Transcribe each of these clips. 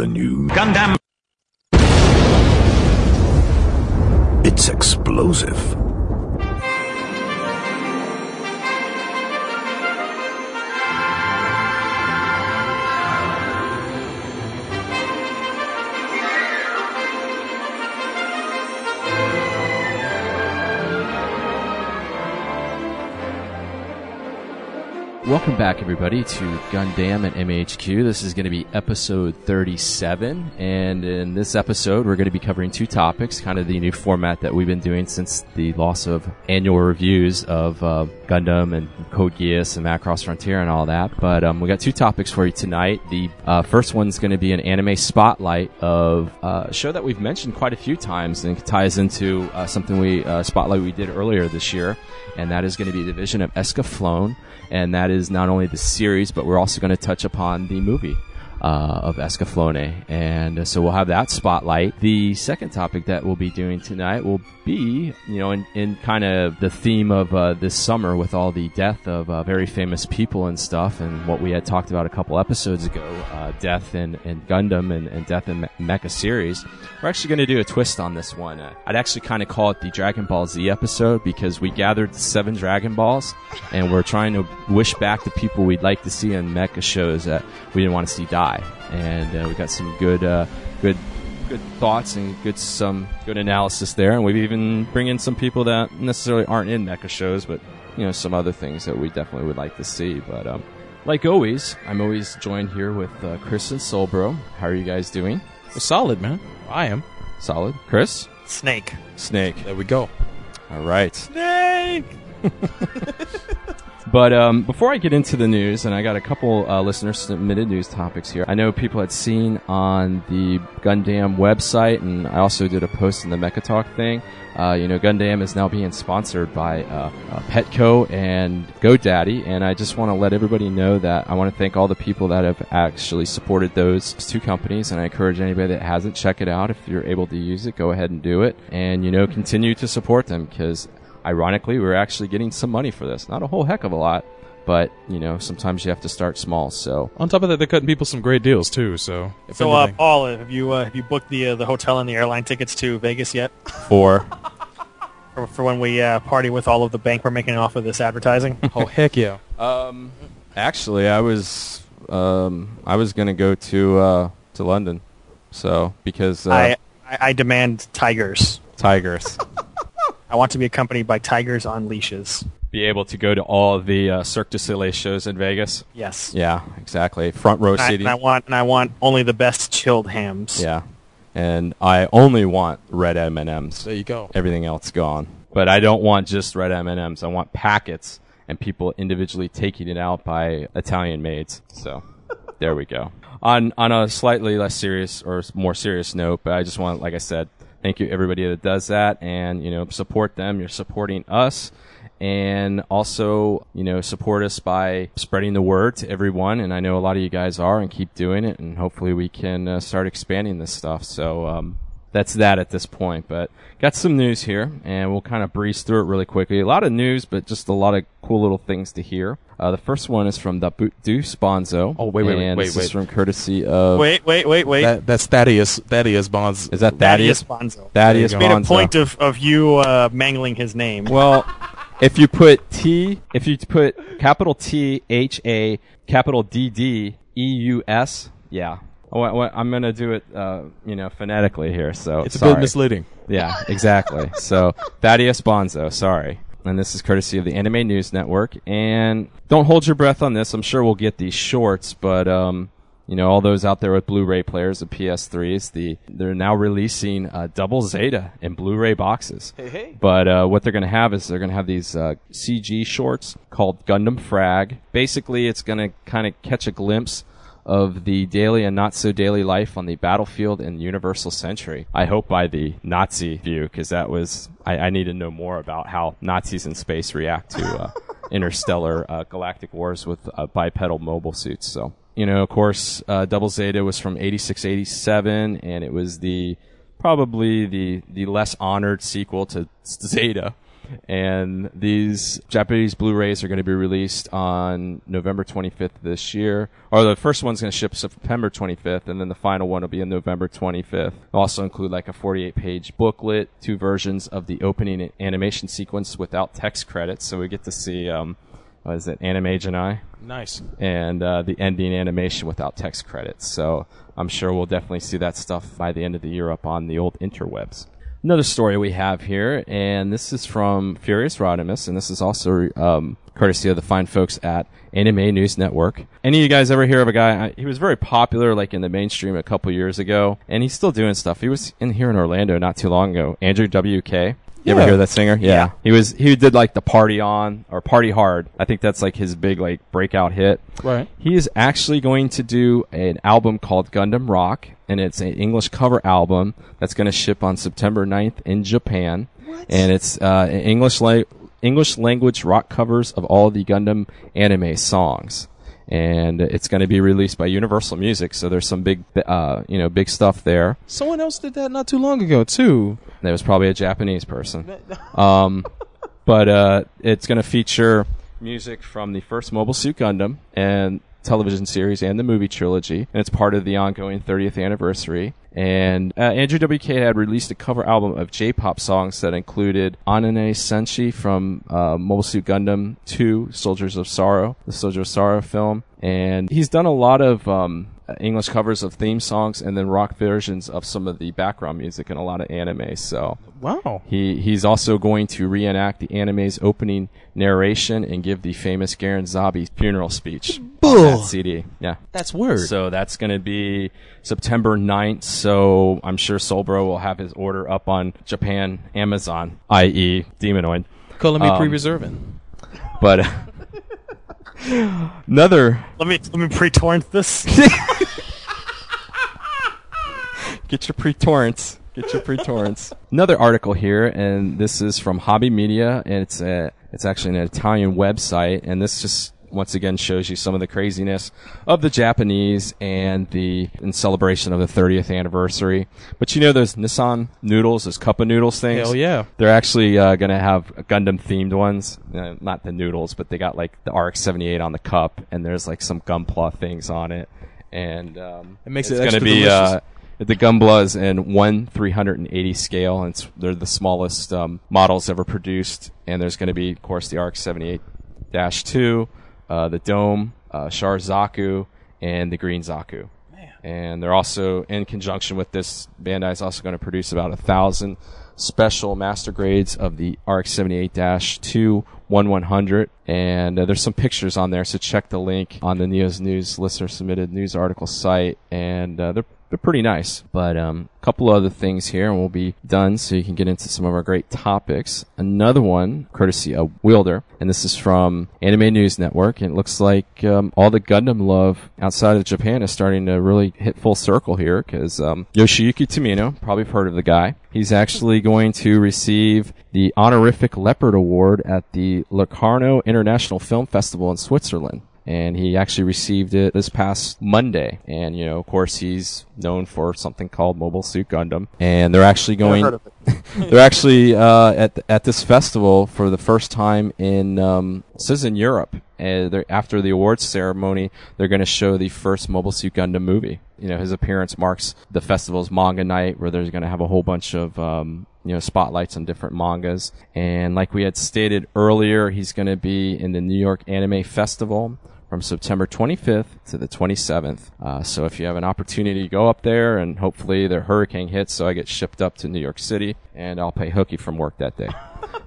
the new Gundam. It's explosive. Welcome back, everybody, to Gundam and MHQ. This is going to be episode 37, and in this episode, we're going to be covering two topics, kind of the new format that we've been doing since the loss of annual reviews of Gundam and Code Geass and Macross Frontier and all that. But we got two topics for you tonight. The first one's going to be an anime spotlight of a show that we've mentioned quite a few times, and it ties into something we did earlier this year, and that is going to be the Division of Escaflowne, and that is not only the series, but we're also going to touch upon the movie of Escaflowne. And so we'll have that spotlight. The second topic that we'll be doing tonight will be, you know, in kind of the theme of this summer with all the death of very famous people and stuff, and what we had talked about a couple episodes ago, death in Gundam and death in Mecha series. We're actually going to do a twist on this one. I'd actually kind of call it the Dragon Ball Z episode, because we gathered 7 Dragon Balls, and we're trying to wish back the people we'd like to see in Mecha shows that we didn't want to see die. And we got some good thoughts and good analysis there. And we've even bring in some people that necessarily aren't in mecha shows, but you know, some other things that we definitely would like to see. But like always, I'm always joined here with Chris and Solbro. How are you guys doing? Well, solid, man. I am solid. Chris? Snake. There we go. All right. Snake. But before I get into the news, and I got a couple listener-submitted news topics here. I know people had seen on the Gundam website, and I also did a post in the Mecha Talk thing. You know, Gundam is now being sponsored by Petco and GoDaddy, and I just want to let everybody know that I want to thank all the people that have actually supported those two companies, and I encourage anybody that hasn't, check it out. If you're able to use it, go ahead and do it, and, you know, continue to support them, because ironically, we're actually getting some money for this. Not a whole heck of a lot, but, you know, sometimes you have to start small, so. On top of that, they're cutting people some great deals, too, so. So, Paul, have you booked the hotel and the airline tickets to Vegas yet? For when we party with all of the bank we're making off of this advertising? Oh, heck yeah. Actually, I was going to go to London, so, because. I demand tigers. Tigers. I want to be accompanied by tigers on leashes. Be able to go to all the Cirque du Soleil shows in Vegas? Yes. Yeah, exactly. Front row seating. And I want only the best chilled hams. Yeah. And I only want red M&Ms. There you go. Everything else gone. But I don't want just red M&Ms. I want packets and people individually taking it out by Italian maids. So there we go. On a slightly less serious or more serious note, but I just want, like I said, thank you, everybody that does that, and, you know, support them. You're supporting us, and also, you know, support us by spreading the word to everyone, and I know a lot of you guys are, and keep doing it, and hopefully we can start expanding this stuff, so that's that at this point, but got some news here, and we'll kind of breeze through it really quickly. A lot of news, but just a lot of cool little things to hear. The first one is from the Deuce Bonzo. Oh, wait. This is from courtesy of... Wait. That's Thaddeus Bonzo. Is that Thaddeus? Thaddeus Bonzo. Made a point of you mangling his name. Well, if you put capital T-H-A, capital D-D-E-U-S, yeah. I'm going to do it, you know, phonetically here, so it's sorry. A bit misleading. Yeah, exactly. So, Thaddeus Bonzo, sorry. And this is courtesy of the Anime News Network. And don't hold your breath on this. I'm sure we'll get these shorts, but, you know, all those out there with Blu-ray players, the PS3s, they're now releasing Double Zeta in Blu-ray boxes. Hey. But what they're going to have is they're going to have these CG shorts called Gundam Frag. Basically, it's going to kind of catch a glimpse of the daily and not-so-daily life on the battlefield in Universal Century. I hope by the Nazi view, because that was... I need to know more about how Nazis in space react to interstellar galactic wars with bipedal mobile suits. So, you know, of course, Double Zeta was from 86-87, and it was probably the less honored sequel to Zeta. And these Japanese Blu-rays are going to be released on November 25th this year. Or the first one's going to ship September 25th, and then the final one will be on November 25th. It'll also include like a 48-page booklet, two versions of the opening animation sequence without text credits. So we get to see, what is it, Anime Genai? Nice. And the ending animation without text credits. So I'm sure we'll definitely see that stuff by the end of the year up on the old interwebs. Another story we have here, and this is from Furious Rodimus, and this is also courtesy of the fine folks at Anime News Network. Any of you guys ever hear of a guy? He was very popular, like in the mainstream, a couple years ago, and he's still doing stuff. He was in here in Orlando not too long ago. Andrew W.K. You ever hear that singer? Yeah. He did like the Party On or Party Hard. I think that's like his big like breakout hit. Right. He is actually going to do an album called Gundam Rock, and it's an English cover album that's going to ship on September 9th in Japan. What? And it's English language rock covers of all the Gundam anime songs. And it's going to be released by Universal Music, so there's some big, big stuff there. Someone else did that not too long ago too. That was probably a Japanese person. But it's going to feature music from the first Mobile Suit Gundam and television series and the movie trilogy, and it's part of the ongoing 30th anniversary. And Andrew W.K. had released a cover album of J-pop songs that included Anane Senshi from Mobile Suit Gundam 2, Soldiers of Sorrow, the Soldier of Sorrow film. And he's done a lot of English covers of theme songs and then rock versions of some of the background music in a lot of anime. So wow. He's also going to reenact the anime's opening narration and give the famous Garen Zabi funeral speech on that CD. Yeah. That's word. So that's going to be September 9th. So I'm sure Solbro will have his order up on Japan Amazon, i.e. Demonoid. Calling me pre-reserving. But... Another. Let me pre-torrent this. Get your pre-torrents. Another article here, and this is from Hobby Media, and it's actually an Italian website, and this just once again shows you some of the craziness of the Japanese in celebration of the 30th anniversary. But you know those Nissan noodles, those cup of noodles things? Hell yeah. They're actually going to have Gundam-themed ones. Not the noodles, but they got like the RX-78 on the cup, and there's like some Gunpla things on it. And it makes it's going to be the Gunplas in 1/380 scale, and they're the smallest models ever produced. And there's going to be, of course, the RX-78-2, the Dome, Char Zaku, and the Green Zaku. Man. And they're also, in conjunction with this, Bandai is also going to produce about 1,000 special master grades of the RX-78-2 1/100. And there's some pictures on there, so check the link on the Neo's News listener-submitted news article site. And they're pretty nice. But a couple other things here, and we'll be done so you can get into some of our great topics. Another one, courtesy of Wielder, and this is from Anime News Network. And it looks like all the Gundam love outside of Japan is starting to really hit full circle here, because Yoshiyuki Tomino, probably heard of the guy, he's actually going to receive the honorific Leopard Award at the Locarno International Film Festival in Switzerland. And he actually received it this past Monday. And, you know, of course, he's known for something called Mobile Suit Gundam. And they're actually at this festival for the first time in, this is in Europe. After the awards ceremony, they're going to show the first Mobile Suit Gundam movie. You know, his appearance marks the festival's manga night, where they're going to have a whole bunch of, spotlights on different mangas. And like we had stated earlier, he's going to be in the New York Anime Festival from September 25th to the 27th. So if you have an opportunity, go up there, and hopefully the hurricane hits, so I get shipped up to New York City, and I'll pay hooky from work that day.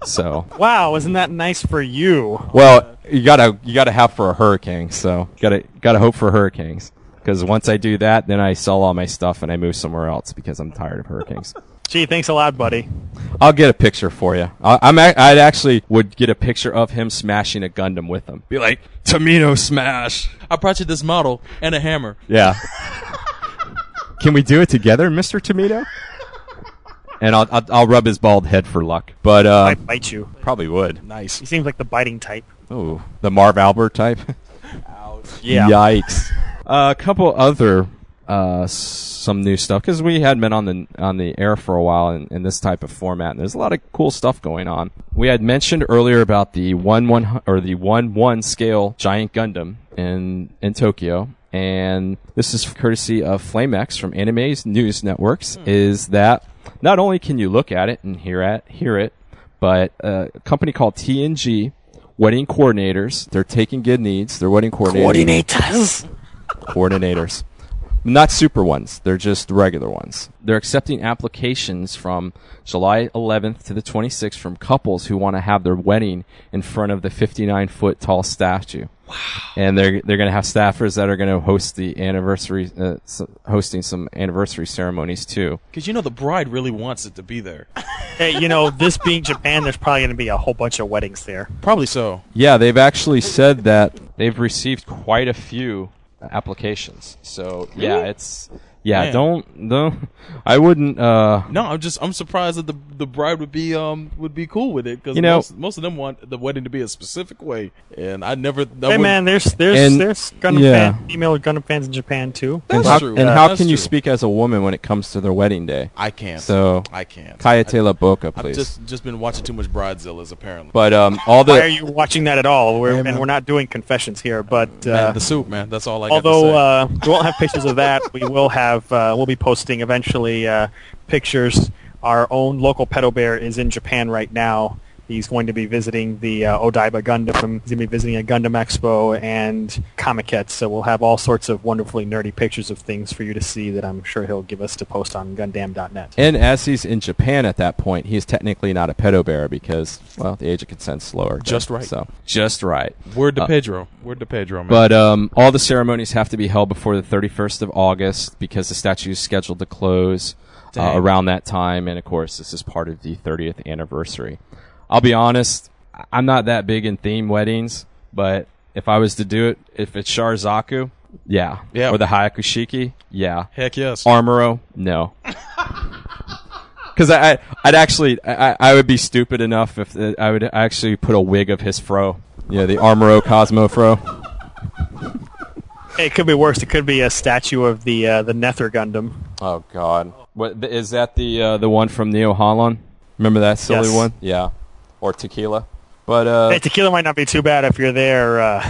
So wow, isn't that nice for you? Well, you gotta have for a hurricane, so gotta hope for hurricanes. Because once I do that, then I sell all my stuff and I move somewhere else because I'm tired of hurricanes. Gee, thanks a lot, buddy. I'll get a picture for you. I'd actually would get a picture of him smashing a Gundam with him. Be like, Tomino smash. I brought you this model and a hammer. Yeah. Can we do it together, Mr. Tomino? And I'll rub his bald head for luck. But I bite you. Probably would. Nice. He seems like the biting type. Ooh, the Marv Albert type. Ouch. Yeah. Yikes. A couple other some new stuff, because we had been on the air for a while in this type of format, and there's a lot of cool stuff going on. We had mentioned earlier about the 1/1 scale giant Gundam in Tokyo, and this is courtesy of FlameX from Anime News Networks. Is that not only can you look at it and hear it, but a company called TNG Wedding Coordinators, they're taking good needs. They're wedding coordinators. Coordinators. Not super ones. They're just regular ones. They're accepting applications from July 11th to the 26th from couples who want to have their wedding in front of the 59-foot tall statue. Wow. And they're going to have staffers that are going to host the anniversary, hosting some anniversary ceremonies too. Because the bride really wants it to be there. Hey, this being Japan, there's probably going to be a whole bunch of weddings there. Probably so. Yeah, they've actually said that they've received quite a few applications. So yeah, it's Man. Don't. I wouldn't. No, I'm surprised that the bride would be cool with it, because most of them want the wedding to be a specific way, and I never. There's Gundam fan, female Gundam fans in Japan too. That's true. And how can you speak as a woman when it comes to their wedding day? I can't. So I can't. Cállate la boca, please. I've just been watching too much Bridezillas apparently. But why are you watching that at all? We're not doing confessions here. But the soup, man. That's all I. Although we won't have pictures of that, we will have. We'll be posting eventually pictures. Our own local Pedo Bear is in Japan right now. He's going to be visiting the Odaiba Gundam. He's going to be visiting a Gundam Expo and Comiket. So we'll have all sorts of wonderfully nerdy pictures of things for you to see that I'm sure he'll give us to post on Gundam.net. And as he's in Japan at that point, he's technically not a Pedo Bear because, well, the age of consent's lower. Just right. So just right. Word to Pedro. Word to Pedro, man. But all the ceremonies have to be held before the 31st of August because the statue is scheduled to close around that time. And, of course, this is part of the 30th anniversary. I'll be honest, I'm not that big in theme weddings, but if I was to do it, if it's Charzaku, yeah. Or the Hayakushiki, yeah. Heck yes. Amuro, no. Because I would be stupid enough if I would actually put a wig of his fro. Yeah, the Amuro Cosmo fro. It could be worse. It could be a statue of the Nether Gundam. Oh, God. What, is that the one from Neo Holland? Remember that silly one? Yeah. Or Tequila. But hey, tequila might not be too bad if you're there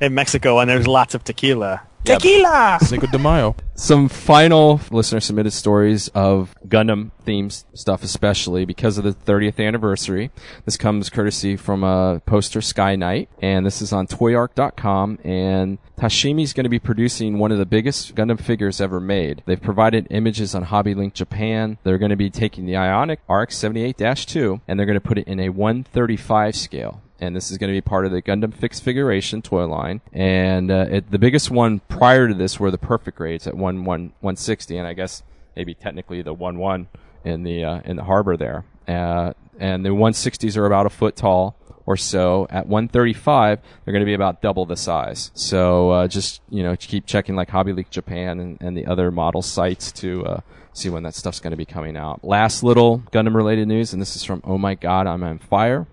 in Mexico and there's lots of tequila. Yeah, tequila! Cinco de Mayo. Some final listener-submitted stories of Gundam-themed stuff, especially because of the 30th anniversary. This comes courtesy from a poster, Sky Knight, and this is on toyarc.com, and Tashimi's going to be producing one of the biggest Gundam figures ever made. They've provided images on HobbyLink Japan. They're going to be taking the Ionic RX-78-2, and they're going to put it in a 1/35 scale. And this is going to be part of the Gundam Fixed Figuration toy line. And the biggest one prior to this were the Perfect Grades at 1/160, and I guess maybe technically the 1/1 in the harbor there. And the 160s are about a foot tall or so. At 135, they're going to be about double the size. So just keep checking like Hobby League Japan and the other model sites to see when that stuff's going to be coming out. Last little Gundam related news, and this is from Oh My God, I'm on Fire.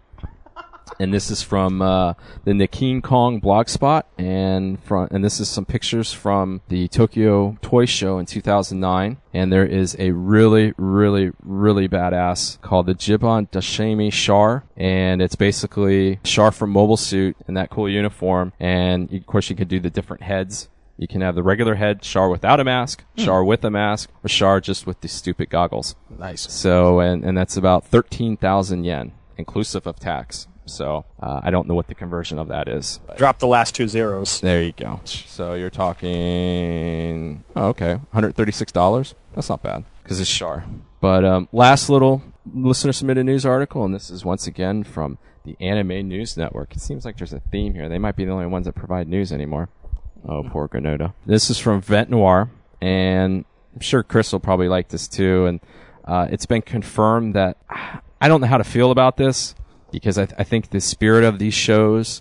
And this is from the Nikin Kong blog spot, and this is some pictures from the Tokyo Toy Show in 2009. And there is a really, really, really badass called the Jibon Dashami Char, and it's basically Char from Mobile Suit in that cool uniform. And of course, you could do the different heads. You can have the regular head, Char without a mask, Char with a mask, or Char just with the stupid goggles. Nice. So, and that's about 13,000 yen inclusive of tax. So I don't know what the conversion of that is. Drop the last two zeros. There you go. So you're talking, $136. That's not bad because it's Char. But last little listener-submitted news article, and this is once again from the Anime News Network. It seems like there's a theme here. They might be the only ones that provide news anymore. Oh, poor Granoda. This is from Vent Noir, and I'm sure Chris will probably like this too. And it's been confirmed that I don't know how to feel about this, because I think the spirit of these shows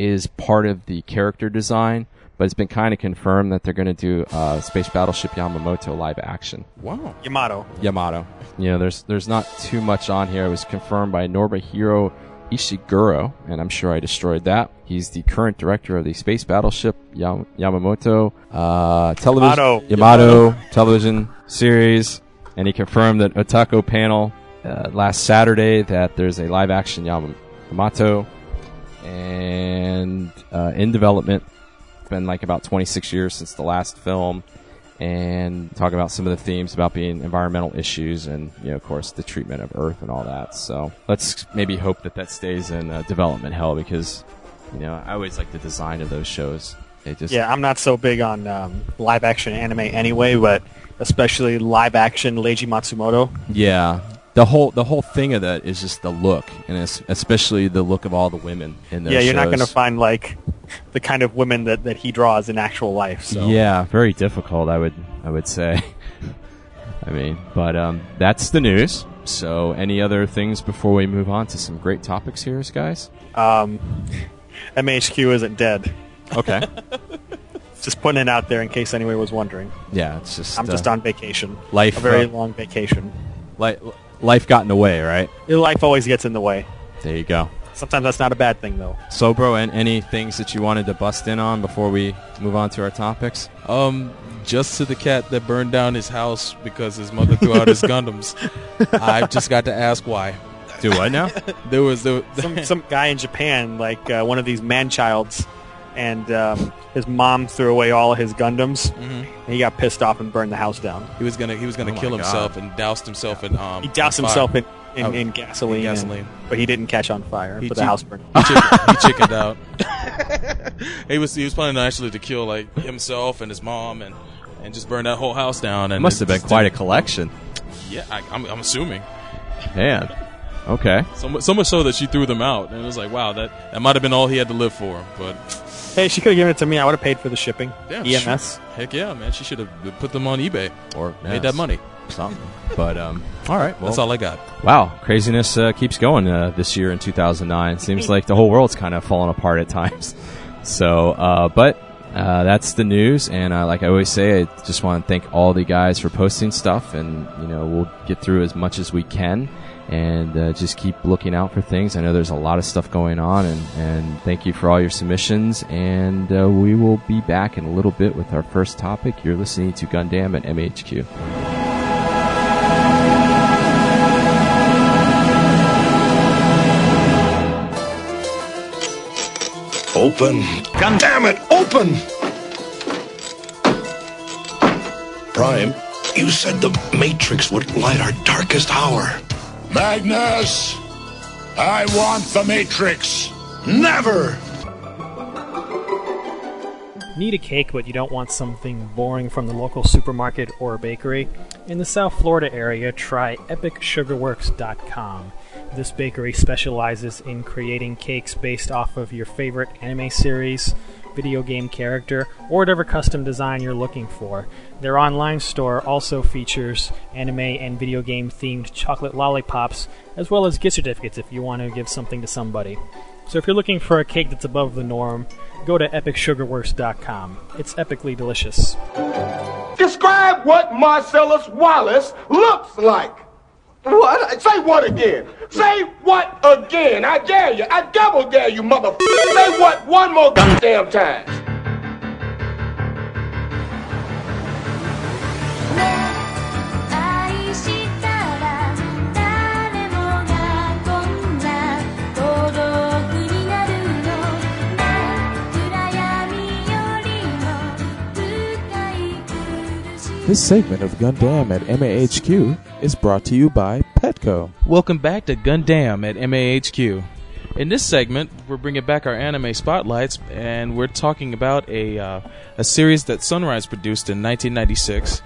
is part of the character design, but it's been kind of confirmed that they're going to do Space Battleship Yamato live action. Wow. Yamato. There's not too much on here. It was confirmed by Norbuhiro Ishiguro, and I'm sure I destroyed that. He's the current director of the Space Battleship Yamamoto Yamato television series, and he confirmed that Otaku Panel last Saturday that there's a live-action Yamamoto and in development. It's been like about 26 years since the last film, and talk about some of the themes about being environmental issues and, you know, of course, the treatment of Earth and all that. So let's maybe hope that that stays in development hell, because, you know, I always like the design of those shows. Yeah, I'm not so big on live-action anime anyway, but especially live-action Leiji Matsumoto. Yeah, the whole thing of that is just the look, and it's especially the look of all the women in those shows. Yeah, you're not going to find, like, the kind of women that he draws in actual life. So. Yeah, very difficult, I would say. I mean, but that's the news. So any other things before we move on to some great topics here, guys? MHQ isn't dead. Okay. Just putting it out there in case anyone was wondering. Yeah, it's just... I'm just on vacation. Life. A very long vacation. Life got in the way, right? Life always gets in the way. There you go. Sometimes that's not a bad thing, though. So, bro, and any things that you wanted to bust in on before we move on to our topics? Just to the cat that burned down his house because his mother threw out his Gundams. I've just got to ask why. Do what now? there was some guy in Japan, like one of these man-childs, and his mom threw away all his Gundams, and he got pissed off and burned the house down. He was gonna kill himself and doused himself in he doused himself in gasoline. But he didn't catch on fire. But the house burned. He chickened out. He was planning actually to kill like himself and his mom and just burn that whole house down. And must have been quite a collection. Yeah, I'm assuming. Man. Okay. So much so that she threw them out, and it was like, wow, that might have been all he had to live for. But hey, she could have given it to me. I would have paid for the shipping. Damn, EMS. Heck yeah, man. She should have put them on eBay or made that money. Something. But all right, well, that's all I got. Wow, craziness keeps going this year in 2009. Seems like the whole world's kind of falling apart at times. So, but that's the news. And like I always say, I just want to thank all the guys for posting stuff, and you know we'll get through as much as we can. And just keep looking out for things. I know there's a lot of stuff going on, and thank you for all your submissions. And we will be back in a little bit with our first topic. You're listening to Gundam at MHQ. Open. Gundam it, open! Prime, you said the Matrix would light our darkest hour. Magnus! I want the Matrix! Never! Need a cake, but you don't want something boring from the local supermarket or bakery? In the South Florida area, try EpicSugarWorks.com. This bakery specializes in creating cakes based off of your favorite anime series, video game character, or whatever custom design you're looking for. Their online store also features anime and video game themed chocolate lollipops, as well as gift certificates if you want to give something to somebody. So if you're looking for a cake that's above the norm, go to EpicSugarWorks.com. It's epically delicious. Describe what Marcellus Wallace looks like. What? Say what again? Say what again? I dare you. I double dare you, motherfucker. Say what one more goddamn time. This segment of Gundam at MAHQ is brought to you by Petco. Welcome back to Gundam at MAHQ. In this segment, we're bringing back our anime spotlights, and we're talking about a series that Sunrise produced in 1996.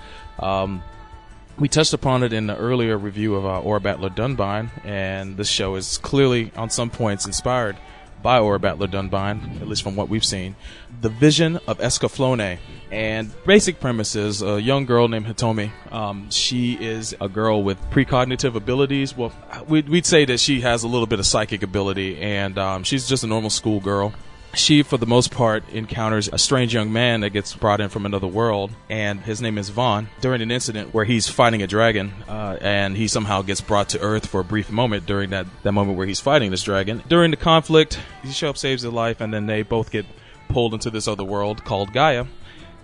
We touched upon it in the earlier review of Aura Battler Dunbine, and this show is clearly, on some points, inspired by Aura Battler Dunbine, at least from what we've seen. The Vision of Escaflowne. And basic premise is a young girl named Hitomi. She is a girl with precognitive abilities. Well, we'd say that she has a little bit of psychic ability, and she's just a normal school girl. She, for the most part, encounters a strange young man that gets brought in from another world, and his name is Vaughn, during an incident where he's fighting a dragon, and he somehow gets brought to Earth for a brief moment during that moment where he's fighting this dragon. During the conflict, Shop saves his life, and then they both get pulled into this other world called Gaia,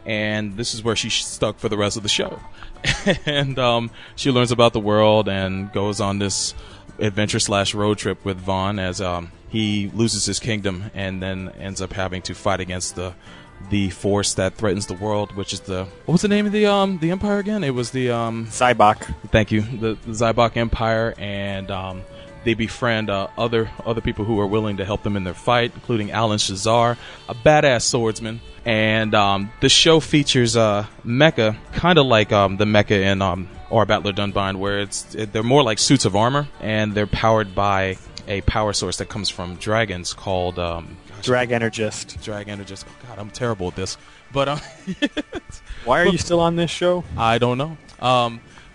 and this is where she's stuck for the rest of the show. And she learns about the world and goes on this adventure/road trip with Vaughn as he loses his kingdom and then ends up having to fight against the force that threatens the world, which is what was the name of the empire again? It was the Zaibach. Thank you, the Zaibach Empire, and they befriend other people who are willing to help them in their fight, including Allen Schezar, a badass swordsman. And the show features mecha, kind of like the mecha in Aura Battler Dunbine, where they're more like suits of armor, and they're powered by a power source that comes from dragons called... Drag Energist. Drag Energist. Oh, God, I'm terrible at this. But why are you still on this show? I don't know.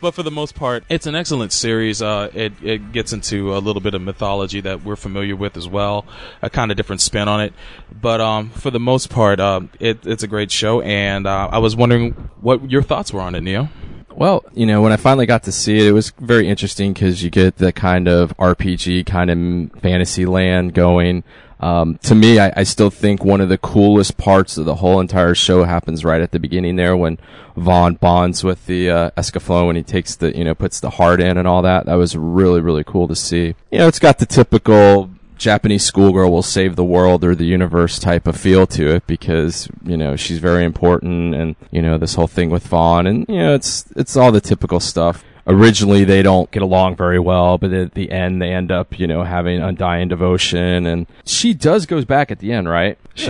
But for the most part, it's an excellent series. It gets into a little bit of mythology that we're familiar with as well, a kind of different spin on it. But for the most part, it's a great show, and I was wondering what your thoughts were on it, Neo. Well, when I finally got to see it, it was very interesting because you get the kind of RPG, kind of fantasy land going. To me, I still think one of the coolest parts of the whole entire show happens right at the beginning there when Vaughn bonds with the Escaflowne and he takes the, puts the heart in and all that. That was really, really cool to see. It's got the typical Japanese schoolgirl will save the world or the universe type of feel to it because, she's very important and, this whole thing with Vaughn and, it's all the typical stuff. Originally, they don't get along very well, but at the end, they end up, having undying devotion, and she goes back at the end, right? Yeah.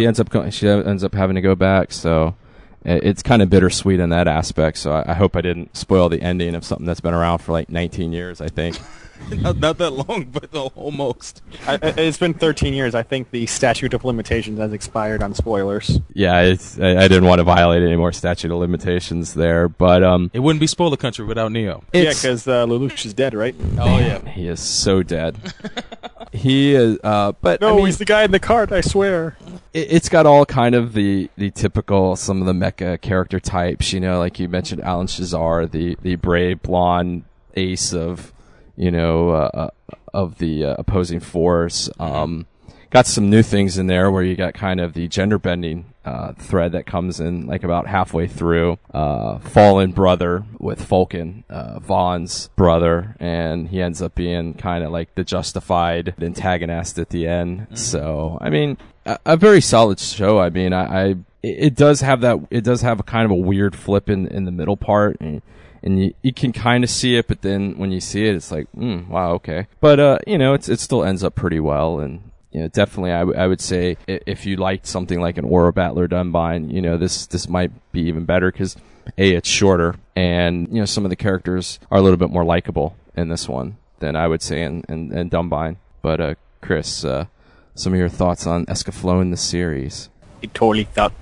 She ends up having to go back, so it's kind of bittersweet in that aspect. So I hope I didn't spoil the ending of something that's been around for like 19 years, I think. Not that long, but almost. It's been 13 years. I think the statute of limitations has expired on spoilers. Yeah, I didn't want to violate any more statute of limitations there, but it wouldn't be spoiler country without Neo. Yeah, because Lelouch is dead, right? Oh yeah, he is so dead. He is, but no, he's the guy in the cart. I swear. It's got all kind of the typical, some of the mecha character types. Like you mentioned, Allen Schezar, the brave blonde ace of. Of the opposing force. Got some new things in there where you got kind of the gender bending thread that comes in like about halfway through. Fallen brother with Falcon, Vaughn's brother, and he ends up being kind of like the justified antagonist at the end. Mm-hmm. So, a very solid show. It does have that. It does have a kind of a weird flip in the middle part. And you can kind of see it, but then when you see it, it's like, wow, okay. But, it still ends up pretty well. And, definitely I would say if you liked something like an Aura Battler Dunbine, this might be even better because, A, it's shorter. And, some of the characters are a little bit more likable in this one than I would say in Dunbine. But, Chris, some of your thoughts on Escaflowne the series? It totally thought.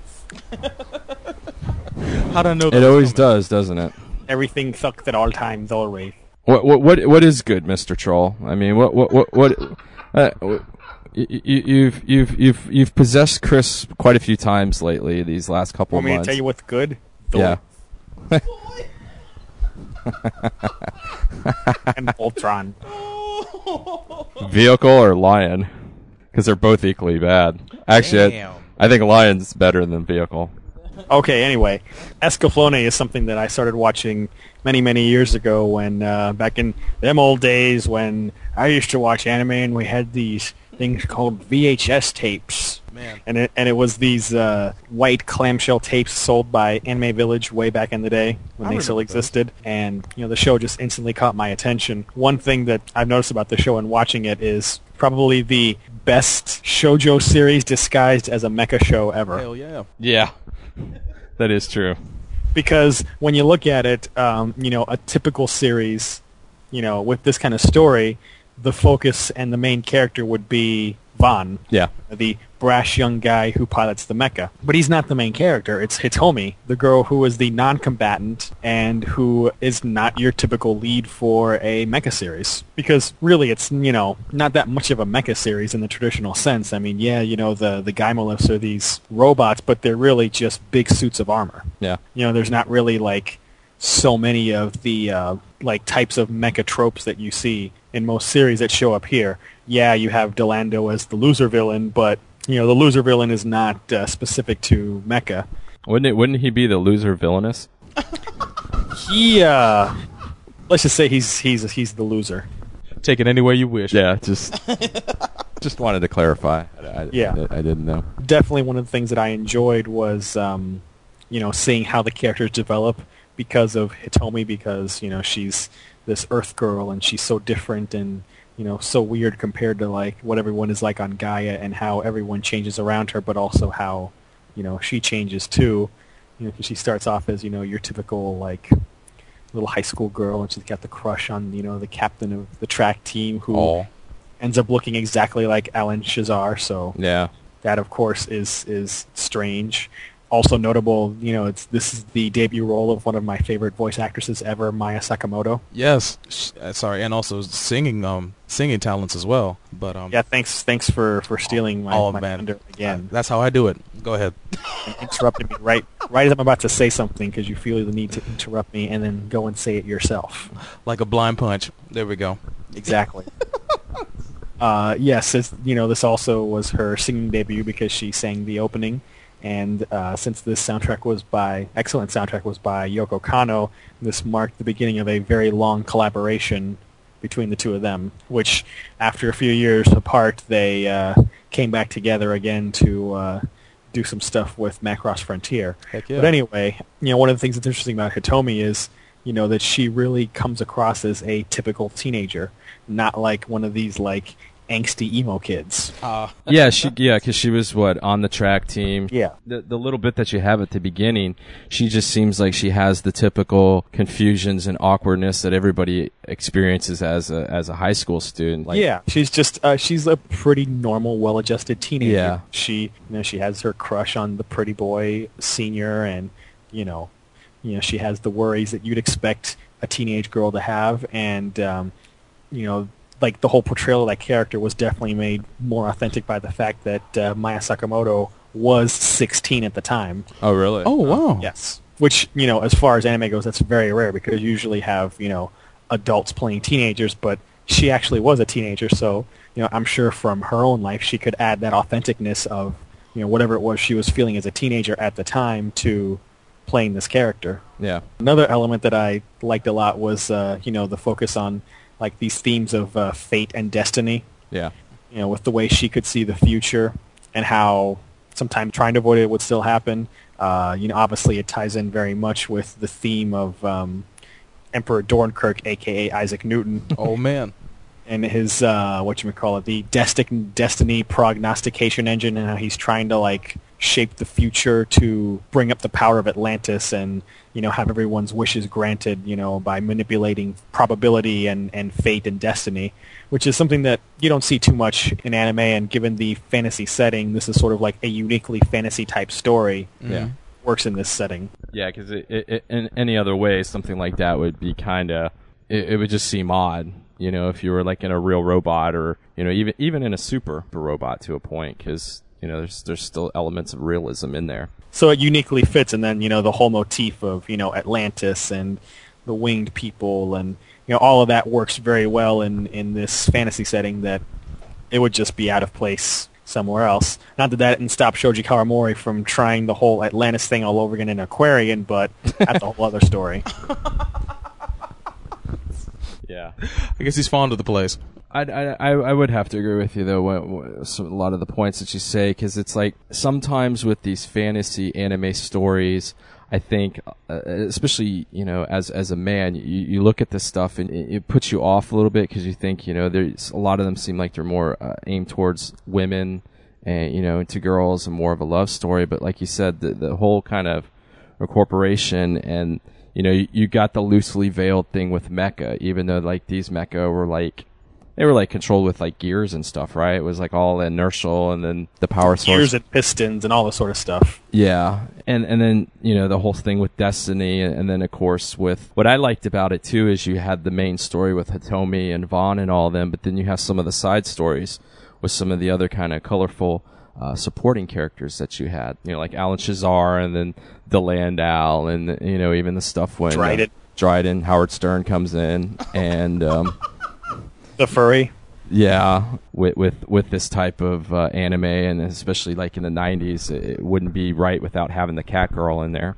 How do I know that? It always does, doesn't it? Everything sucks at all times, always. What is good, Mr. Troll? You've possessed Chris quite a few times lately. These last couple of months. Want me to tell you what's good? Yeah. And Voltron. Vehicle or Lion? Because they're both equally bad. Actually, I think Lion's better than Vehicle. Okay, anyway, Escaflowne is something that I started watching many, many years ago when, back in them old days when I used to watch anime and we had these things called VHS tapes. Man. And it was these white clamshell tapes sold by Anime Village way back in the day when they still existed. And, the show just instantly caught my attention. One thing that I've noticed about the show and watching it is probably the best shoujo series disguised as a mecha show ever. Hell yeah. Yeah. That is true. Because when you look at it, a typical series, with this kind of story, the focus and the main character would be Vaughn. Yeah. The brash young guy who pilots the mecha. But he's not the main character. It's Hitomi, the girl who is the non-combatant and who is not your typical lead for a mecha series. Because really it's, you know, not that much of a mecha series in the traditional sense. I mean, yeah, you know, the Guymelefs are these robots, but they're really just big suits of armor. Yeah. You know, there's not really like so many of the like types of mecha tropes that you see in most series that show up here. Yeah, you have Dilandau as the loser villain, but you know the loser villain is not specific to mecha. Wouldn't he be the loser villainous? He let's just say he's the loser. Take it any way you wish. Yeah, just just wanted to clarify. I didn't know. Definitely one of the things that I enjoyed was you know, seeing how the characters develop because of Hitomi, because you know she's this Earth girl and she's so different and you know so weird compared to like what everyone is like on Gaia, and how everyone changes around her, but also how you know she changes too. You know, 'cause she starts off as you know your typical like little high school girl, and she's got the crush on you know the captain of the track team who ends up looking exactly like Allen Schezar. So yeah, that of course is strange. Also notable, you know, this is the debut role of one of my favorite voice actresses ever, Maaya Sakamoto. Yes, and also singing talents as well. But yeah, thanks for stealing my thunder again. That's how I do it. Go ahead. Interrupting me right as I'm about to say something because you feel the need to interrupt me and then go and say it yourself. Like a blind punch. There we go. Exactly. Yes, you know, this also was her singing debut because she sang the opening. And since this excellent soundtrack was by Yoko Kanno, this marked the beginning of a very long collaboration between the two of them, which after a few years apart, they came back together again to do some stuff with Macross Frontier. Heck yeah. But anyway, you know, one of the things that's interesting about Hitomi is, you know, that she really comes across as a typical teenager, not like one of these, like, angsty emo kids. Because she was on the track team. Yeah, the little bit that you have at the beginning, she just seems like she has the typical confusions and awkwardness that everybody experiences as a high school student. Like, yeah, she's just she's a pretty normal, well-adjusted teenager. Yeah. She, you know, she has her crush on the pretty boy senior, and you know, she has the worries that you'd expect a teenage girl to have, and you know. Like the whole portrayal of that character was definitely made more authentic by the fact that Maaya Sakamoto was 16 at the time. Oh, really? Oh, wow. Yes. Which, you know, as far as anime goes, that's very rare because you usually have, you know, adults playing teenagers, but she actually was a teenager. So, you know, I'm sure from her own life she could add that authenticness of, you know, whatever it was she was feeling as a teenager at the time to playing this character. Yeah. Another element that I liked a lot was, you know, the focus on like these themes of fate and destiny. Yeah. You know, with the way she could see the future and how sometimes trying to avoid it would still happen. You know, obviously it ties in very much with the theme of Emperor Dornkirk, a.k.a. Isaac Newton. Oh, man. And his, the destiny prognostication engine, and how he's trying to, like, shape the future to bring up the power of Atlantis and, you know, have everyone's wishes granted, you know, by manipulating probability and fate and destiny, which is something that you don't see too much in anime. And given the fantasy setting, this is sort of like a uniquely fantasy-type story. Yeah. Works in this setting. Yeah, because in any other way, something like that would be kind of... It would just seem odd. You know, if you were like in a real robot, or you know, even in a super robot to a point, because you know, there's still elements of realism in there. So it uniquely fits, and then you know, the whole motif of you know Atlantis and the winged people, and you know, all of that works very well in this fantasy setting that it would just be out of place somewhere else. Not that didn't stop Shoji Kawamori from trying the whole Atlantis thing all over again in Aquarian, but that's a whole other story. Yeah, I guess he's fond of the place. I would have to agree with you though, a lot of the points that you say, because it's like sometimes with these fantasy anime stories, I think, especially you know as a man, you look at this stuff and it puts you off a little bit because you think you know there's a lot of them seem like they're more aimed towards women and you know to girls and more of a love story. But like you said, the whole kind of incorporation and you know, you got the loosely veiled thing with mecha, even though, like, these mecha were, like, They were like controlled with like gears and stuff, right? It was like all inertial and then the power source. Gears and pistons and all this sort of stuff. Yeah. And then, you know, the whole thing with Destiny. And then, of course, with what I liked about it, too, is you had the main story with Hitomi and Vaughn and all of them. But then you have some of the side stories with some of the other kind of colorful supporting characters that you had, you know, like Allen Schezar and then Dilandau and, you know, even the stuff when Dryden, Howard Stern comes in and... the furry, yeah, with this type of anime, and especially like in the 90s, it wouldn't be right without having the cat girl in there,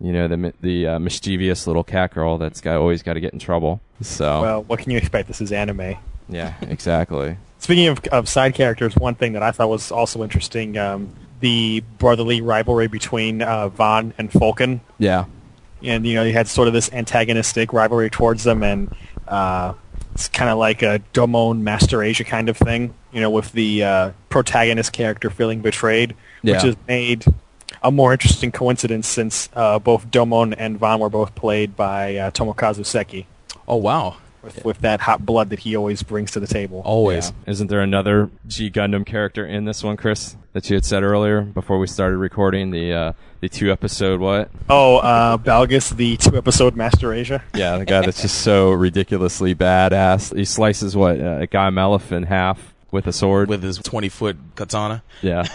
you know, the mischievous little cat girl that's always got to get in trouble. So, well, what can you expect? This is anime. Yeah, exactly. Speaking of side characters, one thing that I thought was also interesting, the brotherly rivalry between Vaughn and Falcon. Yeah, and you know, you had sort of this antagonistic rivalry towards them, and it's kind of like a Domon Master Asia kind of thing, you know, with the protagonist character feeling betrayed, yeah, which has made a more interesting coincidence since both Domon and Vaughn were both played by Tomokazu Seki. Oh, wow. With that hot blood that he always brings to the table. Always. Yeah. Isn't there another G Gundam character in this one, Chris, that you had said earlier before we started recording the two-episode what? Oh, Balgus, the two-episode Master Asia. Yeah, the guy that's just so ridiculously badass. He slices Guymelef in half with a sword. With his 20-foot katana. Yeah.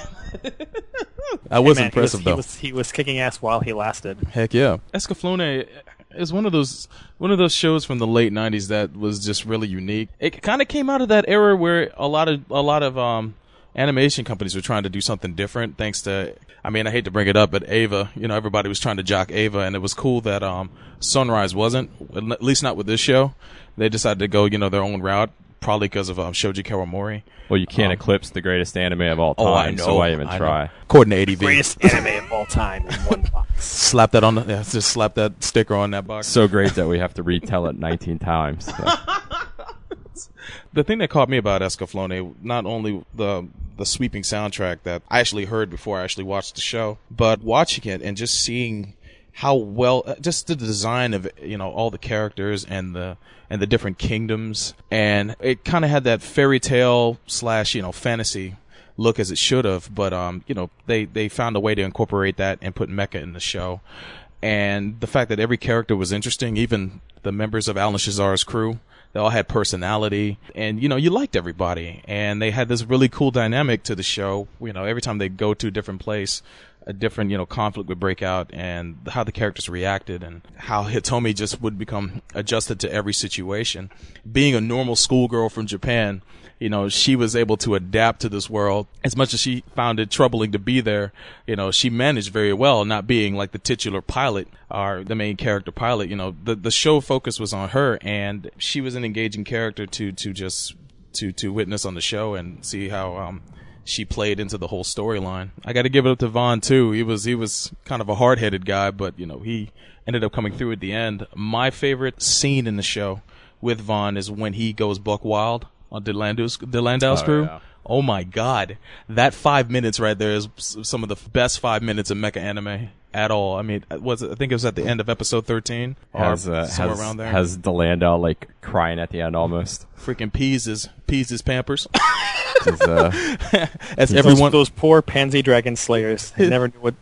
That was impressive, though. He was kicking ass while he lasted. Heck yeah. Escaflowne... It's one of those shows from the late 90s that was just really unique. It kind of came out of that era where a lot of animation companies were trying to do something different. Thanks to, I mean, I hate to bring it up, but Ava, you know, everybody was trying to jock Ava, and it was cool that Sunrise wasn't, at least not with this show. They decided to go, you know, their own route, probably because of Shoji Kawamori. Well, you can't eclipse the greatest anime of all time, so why even try? According to ADV. Greatest anime of all time in one box. Slap that sticker on that box. So great that we have to retell it 19 times. So. The thing that caught me about Escaflowne, not only the sweeping soundtrack that I actually heard before I actually watched the show, but watching it and just seeing how well, just the design of, you know, all the characters and the different kingdoms, and it kind of had that fairy tale / you know, fantasy look as it should have, but you know, they found a way to incorporate that and put mecha in the show, and the fact that every character was interesting, even the members of Allen Schezar's crew, they all had personality, and you know, you liked everybody, and they had this really cool dynamic to the show. You know, every time they go to a different place, a different, you know, conflict would break out, and how the characters reacted, and how Hitomi just would become adjusted to every situation. Being a normal schoolgirl from Japan, you know, she was able to adapt to this world. As much as she found it troubling to be there, you know, she managed very well, not being like the titular pilot or the main character pilot. You know, the show focus was on her, and she was an engaging character to witness on the show and see how she played into the whole storyline. I got to give it up to Vaughn too. He was kind of a hard-headed guy, but you know, he ended up coming through at the end. My favorite scene in the show with Vaughn is when he goes buck wild on Dilandau's crew. Yeah. Oh my God, that 5 minutes right there is some of the best 5 minutes of mecha anime at all. I mean, I think it was at the end of episode 13 or somewhere around there. Has Dilandau like crying at the end almost? Freaking pees his pampers. As everyone, those poor pansy dragon slayers, never knew what